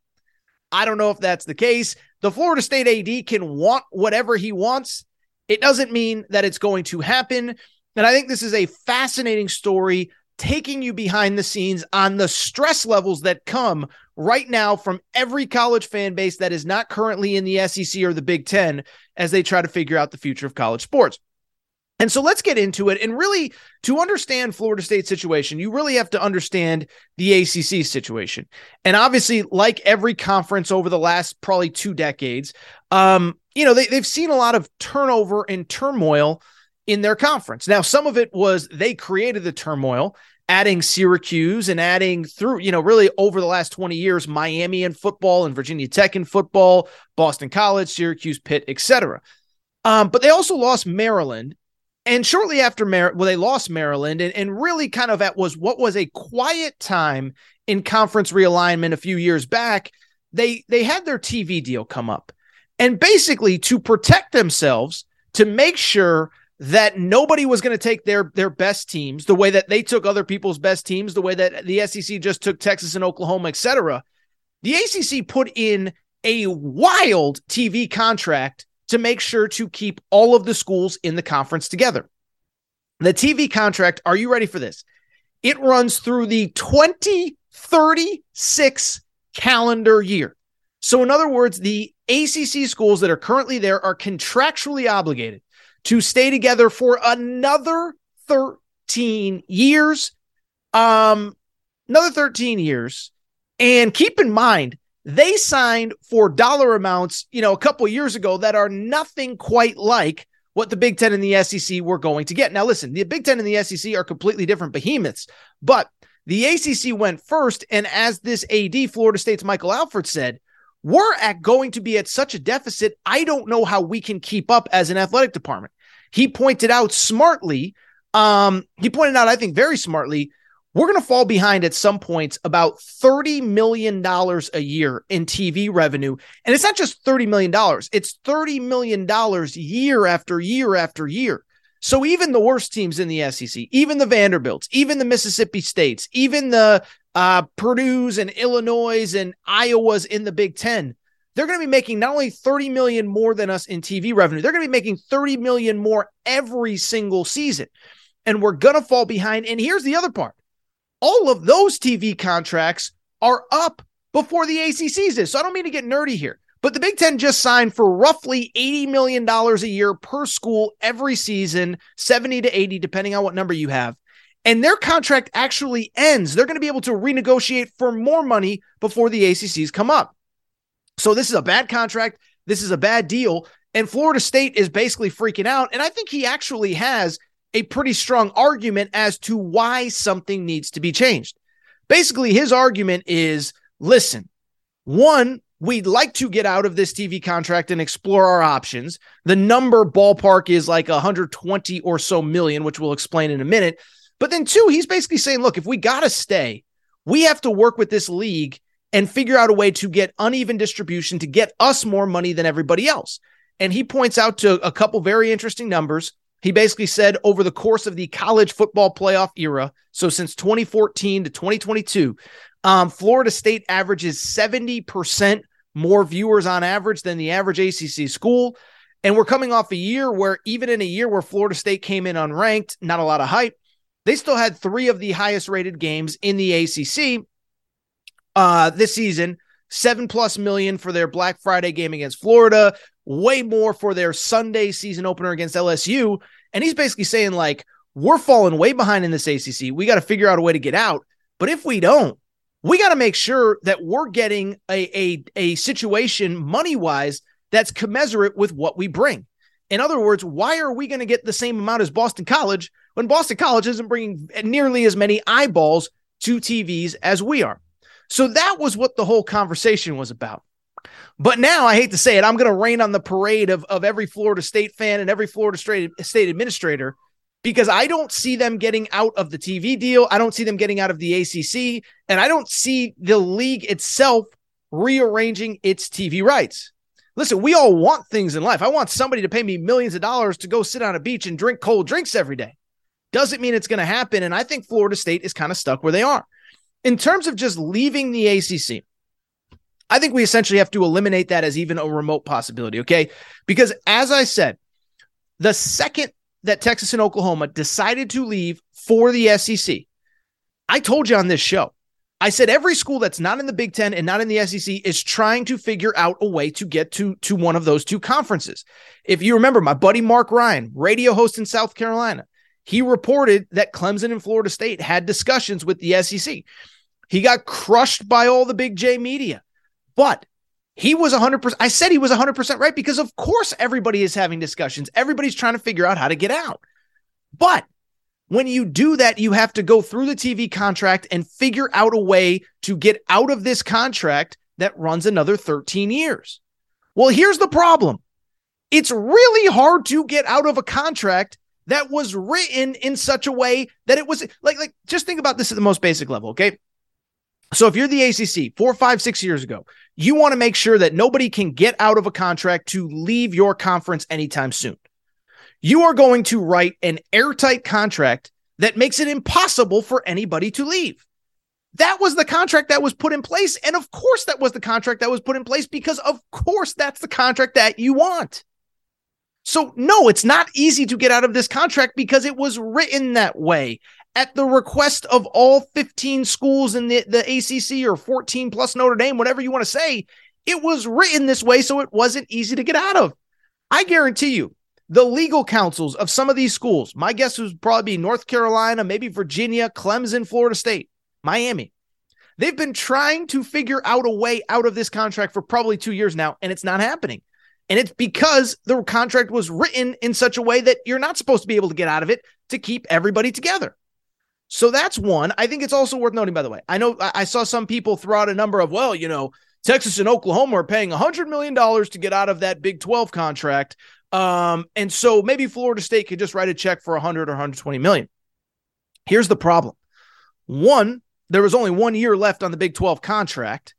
I don't know if that's the case. The Florida State A D can want whatever he wants. It doesn't mean that it's going to happen. And I think this is a fascinating story, taking you behind the scenes on the stress levels that come right now from every college fan base that is not currently in the S E C or the Big Ten as they try to figure out the future of college sports. And so let's get into it. And really, to understand Florida State's situation, you really have to understand the A C C situation. And obviously, like every conference over the last probably two decades, um, you know, they, they've seen a lot of turnover and turmoil in their conference. Now, some of it was they created the turmoil, adding Syracuse and adding through, you know, really over the last twenty years, Miami in football and Virginia Tech in football, Boston College, Syracuse, Pitt, et cetera. Um, but they also lost Maryland. And shortly after, Mar- well, they lost Maryland and, and really kind of at was what was a quiet time in conference realignment a few years back, they they had their T V deal come up. And basically to protect themselves, to make sure that nobody was going to take their, their best teams, the way that they took other people's best teams, the way that the S E C just took Texas and Oklahoma, et cetera, the A C C put in a wild T V contract to make sure to keep all of the schools in the conference together. The T V contract, are you ready for this? It runs through the twenty thirty-six calendar year. So in other words, the A C C schools that are currently there are contractually obligated to stay together for another thirteen years. Um, another thirteen years. And keep in mind, they signed for dollar amounts, you know, a couple years ago that are nothing quite like what the Big Ten and the S E C were going to get. Now, listen, the Big Ten and the S E C are completely different behemoths, but the A C C went first. And as this A D, Florida State's Michael Alford said, we're at going to be at such a deficit, I don't know how we can keep up as an athletic department. He pointed out smartly, um, he pointed out, I think very smartly, we're going to fall behind at some points about thirty million dollars a year in T V revenue. And it's not just thirty million dollars. It's thirty million dollars year after year after year. So even the worst teams in the S E C, even the Vanderbilts, even the Mississippi States, even the uh, Purdue's and Illinois' and Iowa's in the Big Ten, they're going to be making not only thirty million dollars more than us in T V revenue, they're going to be making thirty million dollars more every single season. And we're going to fall behind. And here's the other part. All of those T V contracts are up before the A C C's is. So I don't mean to get nerdy here, but the Big Ten just signed for roughly eighty million dollars a year per school every season, seventy to eighty, depending on what number you have. And their contract actually ends. They're going to be able to renegotiate for more money before the A C C's come up. So this is a bad contract. This is a bad deal. And Florida State is basically freaking out. And I think he actually has a pretty strong argument as to why something needs to be changed. Basically, his argument is, listen, one, we'd like to get out of this T V contract and explore our options. The number ballpark is like one hundred twenty or so million, which we'll explain in a minute. But then two, he's basically saying, look, if we got to stay, we have to work with this league and figure out a way to get uneven distribution to get us more money than everybody else. And he points out to a couple very interesting numbers. He basically said over the course of the college football playoff era, so since twenty fourteen to twenty twenty-two, um, Florida State averages seventy percent more viewers on average than the average A C C school. And we're coming off a year where, even in a year where Florida State came in unranked, not a lot of hype, they still had three of the highest rated games in the A C C uh, this season. Seven plus million for their Black Friday game against Florida, way more for their Sunday season opener against L S U. And he's basically saying, like, we're falling way behind in this A C C. We got to figure out a way to get out. But if we don't, we got to make sure that we're getting a, a, a situation money-wise that's commensurate with what we bring. In other words, why are we going to get the same amount as Boston College when Boston College isn't bringing nearly as many eyeballs to T Vs as we are? So that was what the whole conversation was about. But now, I hate to say it, I'm going to rain on the parade of, of every Florida State fan and every Florida State, State administrator, because I don't see them getting out of the T V deal. I don't see them getting out of the A C C, and I don't see the league itself rearranging its T V rights. Listen, we all want things in life. I want somebody to pay me millions of dollars to go sit on a beach and drink cold drinks every day. Doesn't mean it's going to happen, and I think Florida State is kind of stuck where they are. In terms of just leaving the A C C, I think we essentially have to eliminate that as even a remote possibility, okay? Because as I said, the second that Texas and Oklahoma decided to leave for the S E C, I told you on this show, I said every school that's not in the Big Ten and not in the S E C is trying to figure out a way to get to, to one of those two conferences. If you remember, my buddy Mark Ryan, radio host in South Carolina, he reported that Clemson and Florida State had discussions with the S E C. He got crushed by all the Big J media. But he was one hundred percent. I said he was one hundred percent right, because of course everybody is having discussions. Everybody's trying to figure out how to get out. But when you do that, you have to go through the T V contract and figure out a way to get out of this contract that runs another thirteen years. Well, here's the problem. It's really hard to get out of a contract that was written in such a way that it was like, like, just think about this at the most basic level. Okay. So if you're the A C C four, five, six years ago, you want to make sure that nobody can get out of a contract to leave your conference anytime soon. You are going to write an airtight contract that makes it impossible for anybody to leave. That was the contract that was put in place. And of course that was the contract that was put in place, because of course that's the contract that you want. So no, it's not easy to get out of this contract because it was written that way at the request of all fifteen schools in the, the A C C, or fourteen plus Notre Dame, whatever you want to say. It was written this way, so it wasn't easy to get out of. I guarantee you, the legal counsels of some of these schools, my guess would probably be North Carolina, maybe Virginia, Clemson, Florida State, Miami. They've been trying to figure out a way out of this contract for probably two years now, and it's not happening. And it's because the contract was written in such a way that you're not supposed to be able to get out of it to keep everybody together. So that's one. I think it's also worth noting, by the way, I know I saw some people throw out a number of, well, you know, Texas and Oklahoma are paying one hundred million dollars to get out of that Big twelve contract. Um, and so maybe Florida State could just write a check for one hundred or one hundred twenty million. Here's the problem. One, there was only one year left on the Big twelve contract.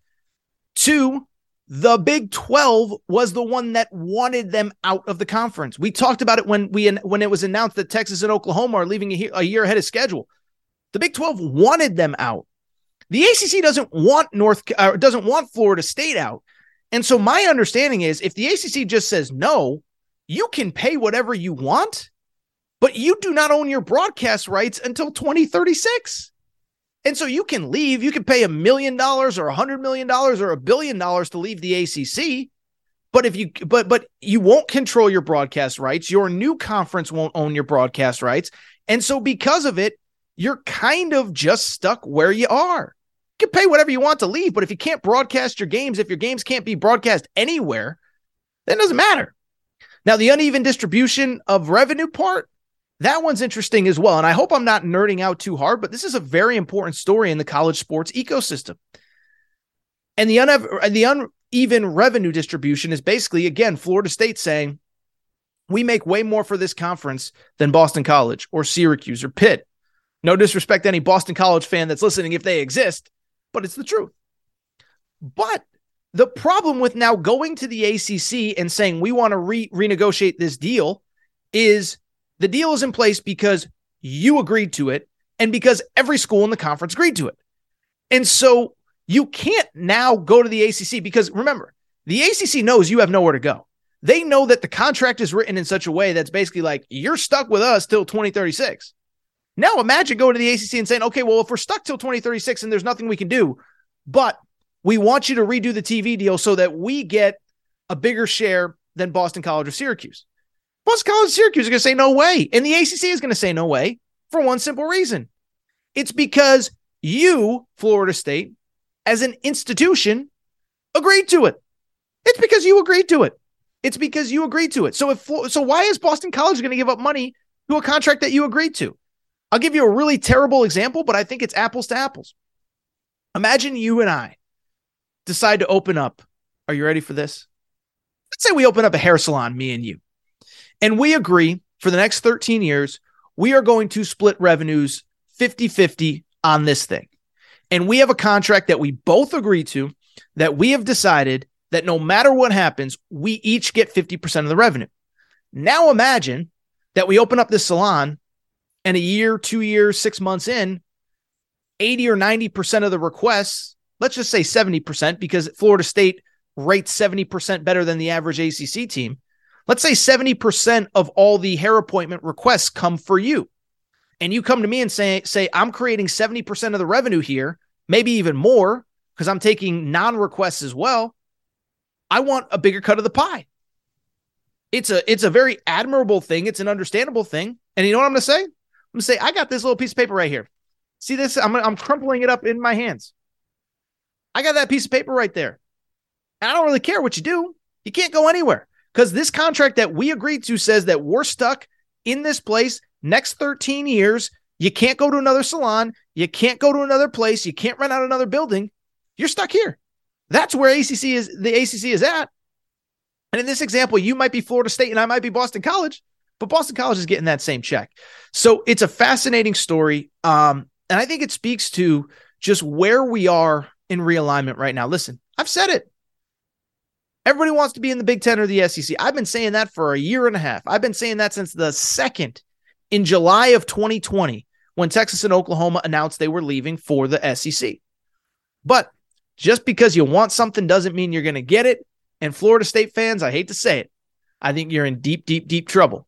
Two, the Big twelve was the one that wanted them out of the conference. We talked about it when we when it was announced that Texas and Oklahoma are leaving a year ahead of schedule. The Big twelve wanted them out. The A C C doesn't want North uh, doesn't want Florida State out. And so my understanding is, if the A C C just says no, you can pay whatever you want, but you do not own your broadcast rights until twenty thirty-six. And so you can leave. You can pay a million dollars or a hundred million dollars or a billion dollars to leave the A C C. But if you but but you won't control your broadcast rights. Your new conference won't own your broadcast rights. And so because of it, you're kind of just stuck where you are. You can pay whatever you want to leave, but if you can't broadcast your games, if your games can't be broadcast anywhere, then it doesn't matter. Now, the uneven distribution of revenue part, that one's interesting as well. And I hope I'm not nerding out too hard, but this is a very important story in the college sports ecosystem. And the, une- the uneven revenue distribution is basically, again, Florida State saying, we make way more for this conference than Boston College or Syracuse or Pitt. No disrespect to any Boston College fan that's listening if they exist, but it's the truth. But the problem with now going to the A C C and saying we want to re- renegotiate this deal is the deal is in place because you agreed to it and because every school in the conference agreed to it. And so you can't now go to the A C C because, remember, the A C C knows you have nowhere to go. They know that the contract is written in such a way that's basically like, you're stuck with us till twenty thirty-six. Now imagine going to the A C C and saying, okay, well, if we're stuck till twenty thirty-six and there's nothing we can do, but we want you to redo the T V deal so that we get a bigger share than Boston College or Syracuse. Boston College and Syracuse are going to say no way. And the A C C is going to say no way for one simple reason. It's because you, Florida State, as an institution, agreed to it. It's because you agreed to it. It's because you agreed to it. So if so, why is Boston College going to give up money to a contract that you agreed to? I'll give you a really terrible example, but I think it's apples to apples. Imagine you and I decide to open up. Are you ready for this? Let's say we open up a hair salon, me and you, and we agree for the next thirteen years, we are going to split revenues fifty-fifty on this thing. And we have a contract that we both agree to that we have decided that no matter what happens, we each get fifty percent of the revenue. Now imagine that we open up this salon and a year, two years, six months in, eighty or ninety percent of the requests, let's just say seventy percent because Florida State rates seventy percent better than the average A C C team. Let's say seventy percent of all the hair appointment requests come for you. And you come to me and say, say I'm creating seventy percent of the revenue here, maybe even more because I'm taking non-requests as well. I want a bigger cut of the pie. It's a it's a very admirable thing. It's an understandable thing. And you know what I'm going to say? I'm going to say, I got this little piece of paper right here. See this? I'm, I'm crumpling it up in my hands. I got that piece of paper right there. And I don't really care what you do. You can't go anywhere because this contract that we agreed to says that we're stuck in this place next thirteen years. You can't go to another salon. You can't go to another place. You can't rent out another building. You're stuck here. That's where A C C is. The A C C is at. And in this example, you might be Florida State and I might be Boston College, but Boston College is getting that same check. So it's a fascinating story. Um, and I think it speaks to just where we are in realignment right now. Listen, I've said it. Everybody wants to be in the Big Ten or the S E C. I've been saying that for a year and a half. I've been saying that since the second in July of twenty twenty, when Texas and Oklahoma announced they were leaving for the S E C. But just because you want something doesn't mean you're going to get it. And Florida State fans, I hate to say it, I think you're in deep, deep, deep trouble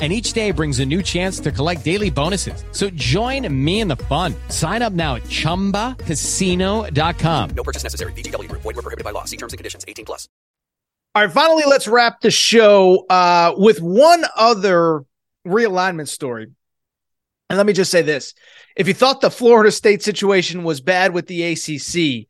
and each day brings a new chance to collect daily bonuses. So join me in the fun. Sign up now at Chumba Casino dot com. No purchase necessary. V G W Group. Void where prohibited by law. See terms and conditions. eighteen plus. All right, finally, let's wrap the show uh, with one other realignment story. And let me just say this. If you thought the Florida State situation was bad with the A C C,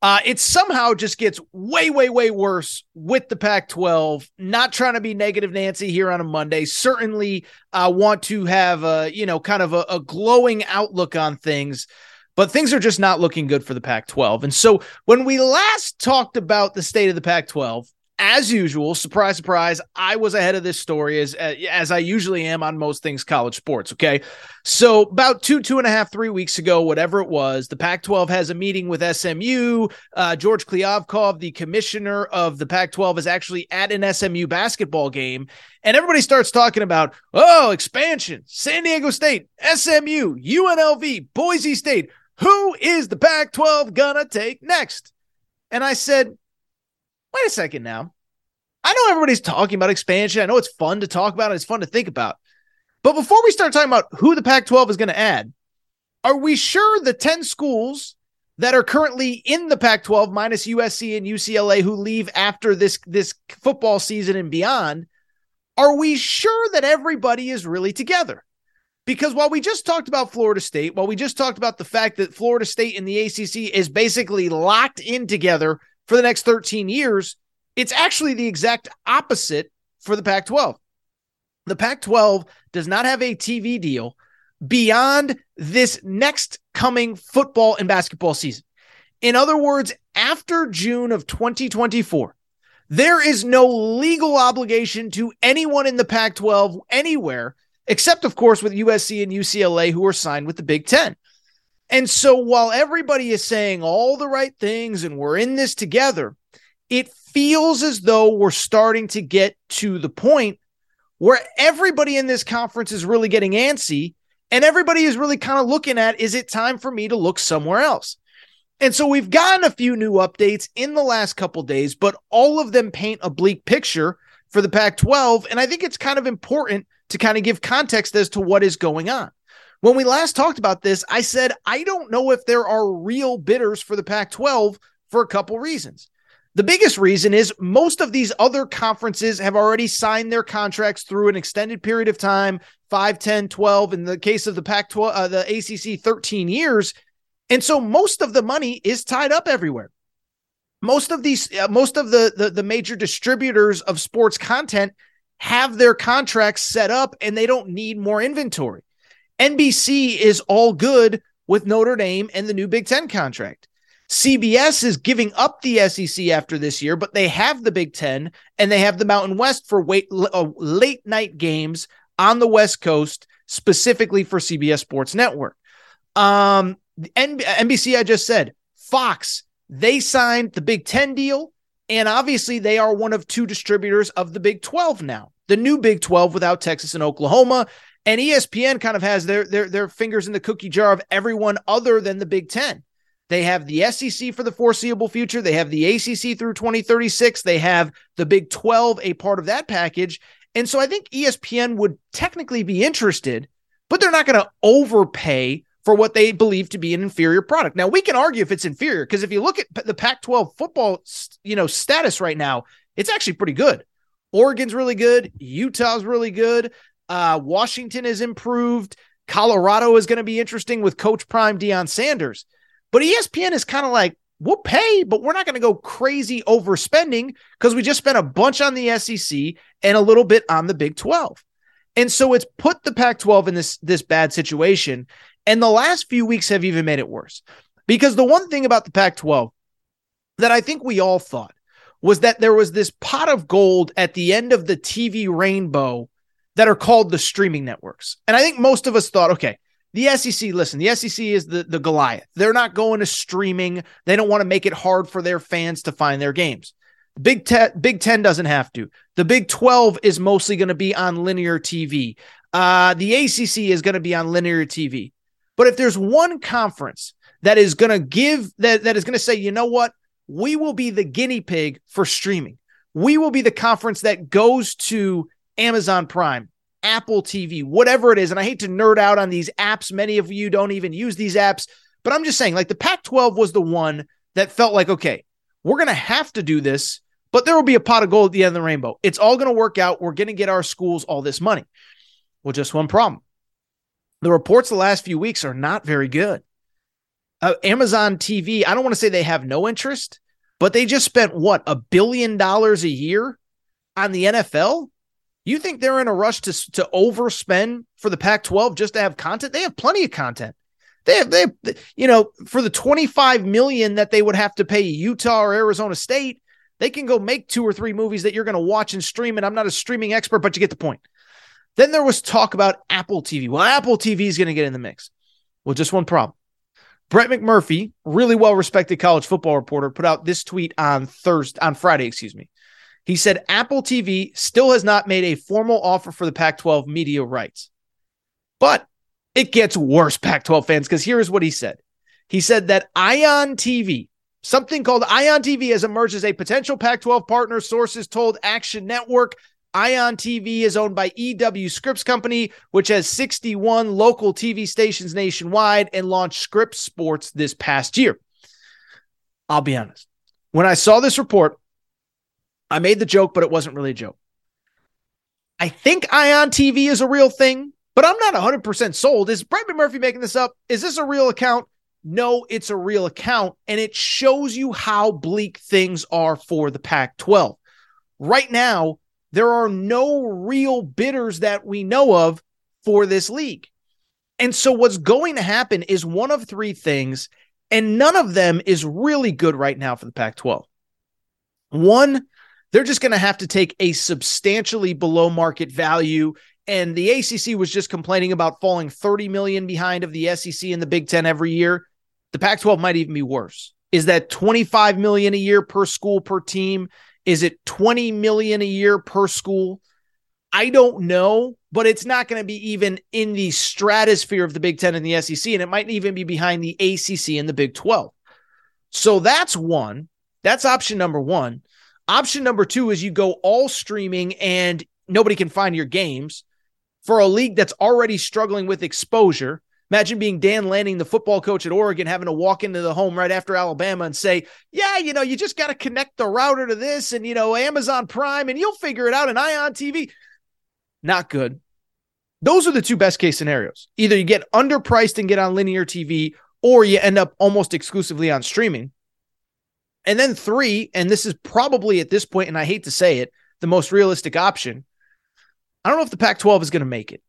uh, it somehow just gets way, way, way worse with the Pac twelve. Not trying to be negative Nancy here on a Monday. Certainly uh, want to have a, you know, kind of a, a glowing outlook on things. But things are just not looking good for the Pac twelve. And so when we last talked about the state of the Pac twelve, As usual, surprise, surprise, I was ahead of this story as as I usually am on most things college sports, okay? So about two, two and a half, three weeks ago, whatever it was, the Pac twelve has a meeting with S M U. Uh, George Kliavkov, the commissioner of the Pac twelve, is actually at an S M U basketball game, and everybody starts talking about, oh, expansion, San Diego State, S M U, U N L V, Boise State. Who is the Pac twelve gonna take next? And I said, wait a second now. I know everybody's talking about expansion. I know it's fun to talk about. It's fun to think about. But before we start talking about who the Pac twelve is going to add, are we sure the ten schools that are currently in the Pac twelve minus U S C and U C L A who leave after this, this football season and beyond, are we sure that everybody is really together? Because while we just talked about Florida State, while we just talked about the fact that Florida State and the A C C is basically locked in together for the next thirteen years, it's actually the exact opposite for the Pac twelve. The Pac twelve does not have a T V deal beyond this next coming football and basketball season. In other words, after June of twenty twenty-four, there is no legal obligation to anyone in the Pac twelve anywhere, except, of course, with U S C and U C L A who are signed with the Big Ten. And so while everybody is saying all the right things and we're in this together, it feels as though we're starting to get to the point where everybody in this conference is really getting antsy and everybody is really kind of looking at, is it time for me to look somewhere else? And so we've gotten a few new updates in the last couple days, but all of them paint a bleak picture for the Pac twelve. And I think it's kind of important to kind of give context as to what is going on. When we last talked about this, I said, I don't know if there are real bidders for the Pac twelve for a couple reasons. The biggest reason is most of these other conferences have already signed their contracts through an extended period of time, five, ten, twelve, in the case of the Pac twelve, uh, the A C C, thirteen years. And so most of the money is tied up everywhere. Most of these, uh, most of the, the, the major distributors of sports content have their contracts set up and they don't need more inventory. N B C is all good with Notre Dame and the new Big Ten contract. C B S is giving up the S E C after this year, but they have the Big Ten and they have the Mountain West for wait, uh, late night games on the West Coast, specifically for C B S Sports Network. Um, N B C, I just said, Fox, they signed the Big Ten deal, and obviously they are one of two distributors of the Big twelve now, the new Big twelve without Texas and Oklahoma. And E S P N kind of has their, their, their fingers in the cookie jar of everyone other than the Big Ten. They have the S E C for the foreseeable future. They have the A C C through twenty thirty-six. They have the Big twelve, a part of that package. And so I think E S P N would technically be interested, but they're not going to overpay for what they believe to be an inferior product. Now, we can argue if it's inferior, because if you look at the Pac twelve football, you know, status right now, it's actually pretty good. Oregon's really good. Utah's really good. Uh, Washington is improved. Colorado is going to be interesting with Coach Prime Deion Sanders. But E S P N is kind of like, we'll pay, but we're not going to go crazy overspending because we just spent a bunch on the S E C and a little bit on the Big twelve. And so it's put the Pac twelve in this, this bad situation. And the last few weeks have even made it worse, because the one thing about the Pac twelve that I think we all thought was that there was this pot of gold at the end of the T V rainbow that are called the streaming networks. And I think most of us thought, okay, the S E C, listen, the S E C is the, the Goliath. They're not going to streaming. They don't want to make it hard for their fans to find their games. Big Ten, Big Ten doesn't have to. The Big twelve is mostly going to be on linear T V. Uh, the A C C is going to be on linear T V. But if there's one conference that is going to give, that, that is going to say, you know what, we will be the guinea pig for streaming. We will be the conference that goes to Amazon Prime, Apple T V, whatever it is. And I hate to nerd out on these apps. Many of you don't even use these apps, but I'm just saying, like, the Pac twelve was the one that felt like, okay, we're going to have to do this, but there will be a pot of gold at the end of the rainbow. It's all going to work out. We're going to get our schools all this money. Well, just one problem. The reports the last few weeks are not very good. Uh, Amazon T V, I don't want to say they have no interest, but they just spent what, a billion dollars a year on the N F L? You think they're in a rush to, to overspend for the Pac twelve just to have content? They have plenty of content. They have, they, have, you know, for the twenty-five million dollars that they would have to pay Utah or Arizona State, They can go make two or three movies that you're going to watch and stream, and I'm not a streaming expert, but you get the point. Then there was talk about Apple T V. Well, Apple T V is going to get in the mix. Well, just one problem. Brett McMurphy, really well-respected college football reporter, put out this tweet on Thursday, on Friday, excuse me. He said, Apple T V still has not made a formal offer for the Pac twelve media rights. But it gets worse, Pac twelve fans, because here is what he said. He said that Ion T V, something called Ion T V, has emerged as a potential Pac twelve partner, sources told Action Network. Ion T V is owned by E W Scripps Company, which has sixty-one local T V stations nationwide and launched Scripps Sports this past year. I'll be honest. When I saw this report, I made the joke, but it wasn't really a joke. I think Ion T V is a real thing, but I'm not one hundred percent sold. Is Brett McMurphy making this up? Is this a real account? No, it's a real account, and it shows you how bleak things are for the Pac twelve. Right now, there are no real bidders that we know of for this league. And so what's going to happen is one of three things, and none of them is really good right now for the Pac twelve. One, they're just going to have to take a substantially below market value, and the A C C was just complaining about falling thirty million dollars behind of the S E C and the Big Ten every year. The Pac twelve might even be worse. Is that twenty-five million dollars a year per school per team? Is it twenty million dollars a year per school? I don't know, but it's not going to be even in the stratosphere of the Big Ten and the S E C, and it might even be behind the A C C and the Big twelve. So that's one. That's option number one. Option number two is you go all streaming and nobody can find your games. For a league that's already struggling with exposure, imagine being Dan Lanning, the football coach at Oregon, having to walk into the home right after Alabama and say, yeah, you know, you just got to connect the router to this and, you know, Amazon Prime, and you'll figure it out, and Ion T V. Not good. Those are the two best case scenarios. Either you get underpriced and get on linear T V, or you end up almost exclusively on streaming. And then three, and this is probably at this point, and I hate to say it, the most realistic option. I don't know if the Pac twelve is going to make it.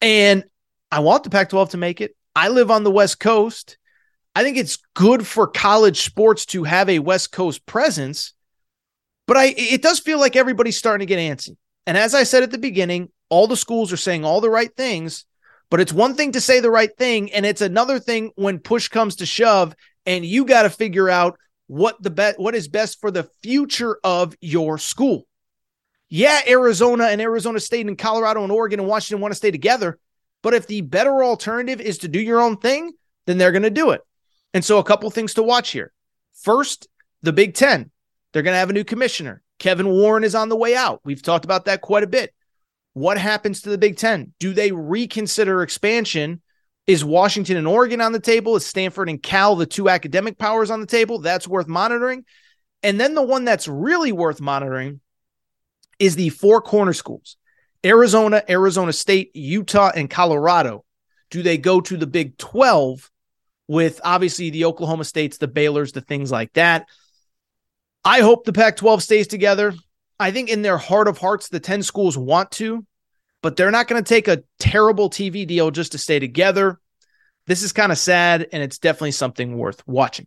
And I want the Pac twelve to make it. I live on the West Coast. I think it's good for college sports to have a West Coast presence, but I it does feel like everybody's starting to get antsy. And as I said at the beginning, all the schools are saying all the right things, but it's one thing to say the right thing, and it's another thing when push comes to shove, and you got to figure out what the be- what is best for the future of your school. Yeah, Arizona and Arizona State and Colorado and Oregon and Washington want to stay together, but if the better alternative is to do your own thing, then they're going to do it. And so a couple things to watch here. First, the Big Ten. They're going to have a new commissioner. Kevin Warren is on the way out. We've talked about that quite a bit. What happens to the Big Ten? Do they reconsider expansion? Is Washington and Oregon on the table? Is Stanford and Cal the two academic powers on the table? That's worth monitoring. And then the one that's really worth monitoring is the four corner schools. Arizona, Arizona State, Utah, and Colorado. Do they go to the Big twelve with obviously the Oklahoma States, the Baylors, the things like that? I hope the Pac twelve stays together. I think in their heart of hearts, the ten schools want to, but they're not going to take a terrible T V deal just to stay together. This is kind of sad, and it's definitely something worth watching.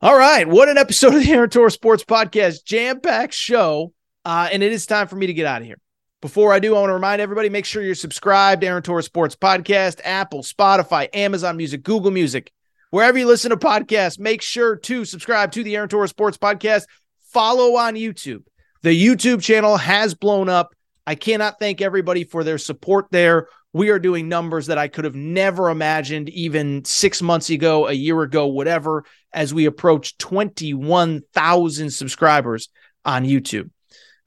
All right, what an episode of the Aaron Torres Sports Podcast, jam-packed show, uh, and it is time for me to get out of here. Before I do, I want to remind everybody, make sure you're subscribed to Aaron Torres Sports Podcast, Apple, Spotify, Amazon Music, Google Music. Wherever you listen to podcasts, make sure to subscribe to the Aaron Torres Sports Podcast. Follow on YouTube. The YouTube channel has blown up. I cannot thank everybody for their support there. We are doing numbers that I could have never imagined even six months ago, a year ago, whatever, as we approach twenty-one thousand subscribers on YouTube.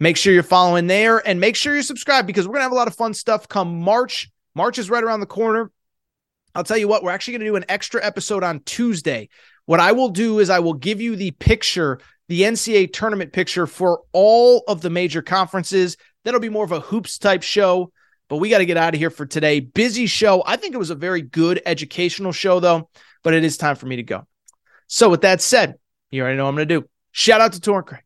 Make sure you're following there, and make sure you're subscribed, because we're going to have a lot of fun stuff come March. March is right around the corner. I'll tell you what, we're actually going to do an extra episode on Tuesday. What I will do is I will give you the picture, the N C A A tournament picture for all of the major conferences. That'll be more of a hoops type show, but we got to get out of here for today. Busy show. I think it was a very good educational show though, but it is time for me to go. So with that said, you already know what I'm going to do. Shout out to Torrin Craig.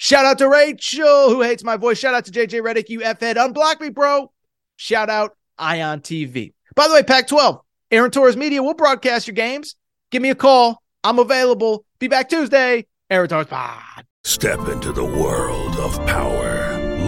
Shout out to Rachel, who hates my voice. Shout out to J J Reddick, you F-head. Unblock me, bro. Shout out Ion T V. By the way, Pac twelve, Aaron Torres Media will broadcast your games. Give me a call. I'm available. Be back Tuesday. Aaron Torres Pod. Step into the world of power,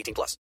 eighteen plus.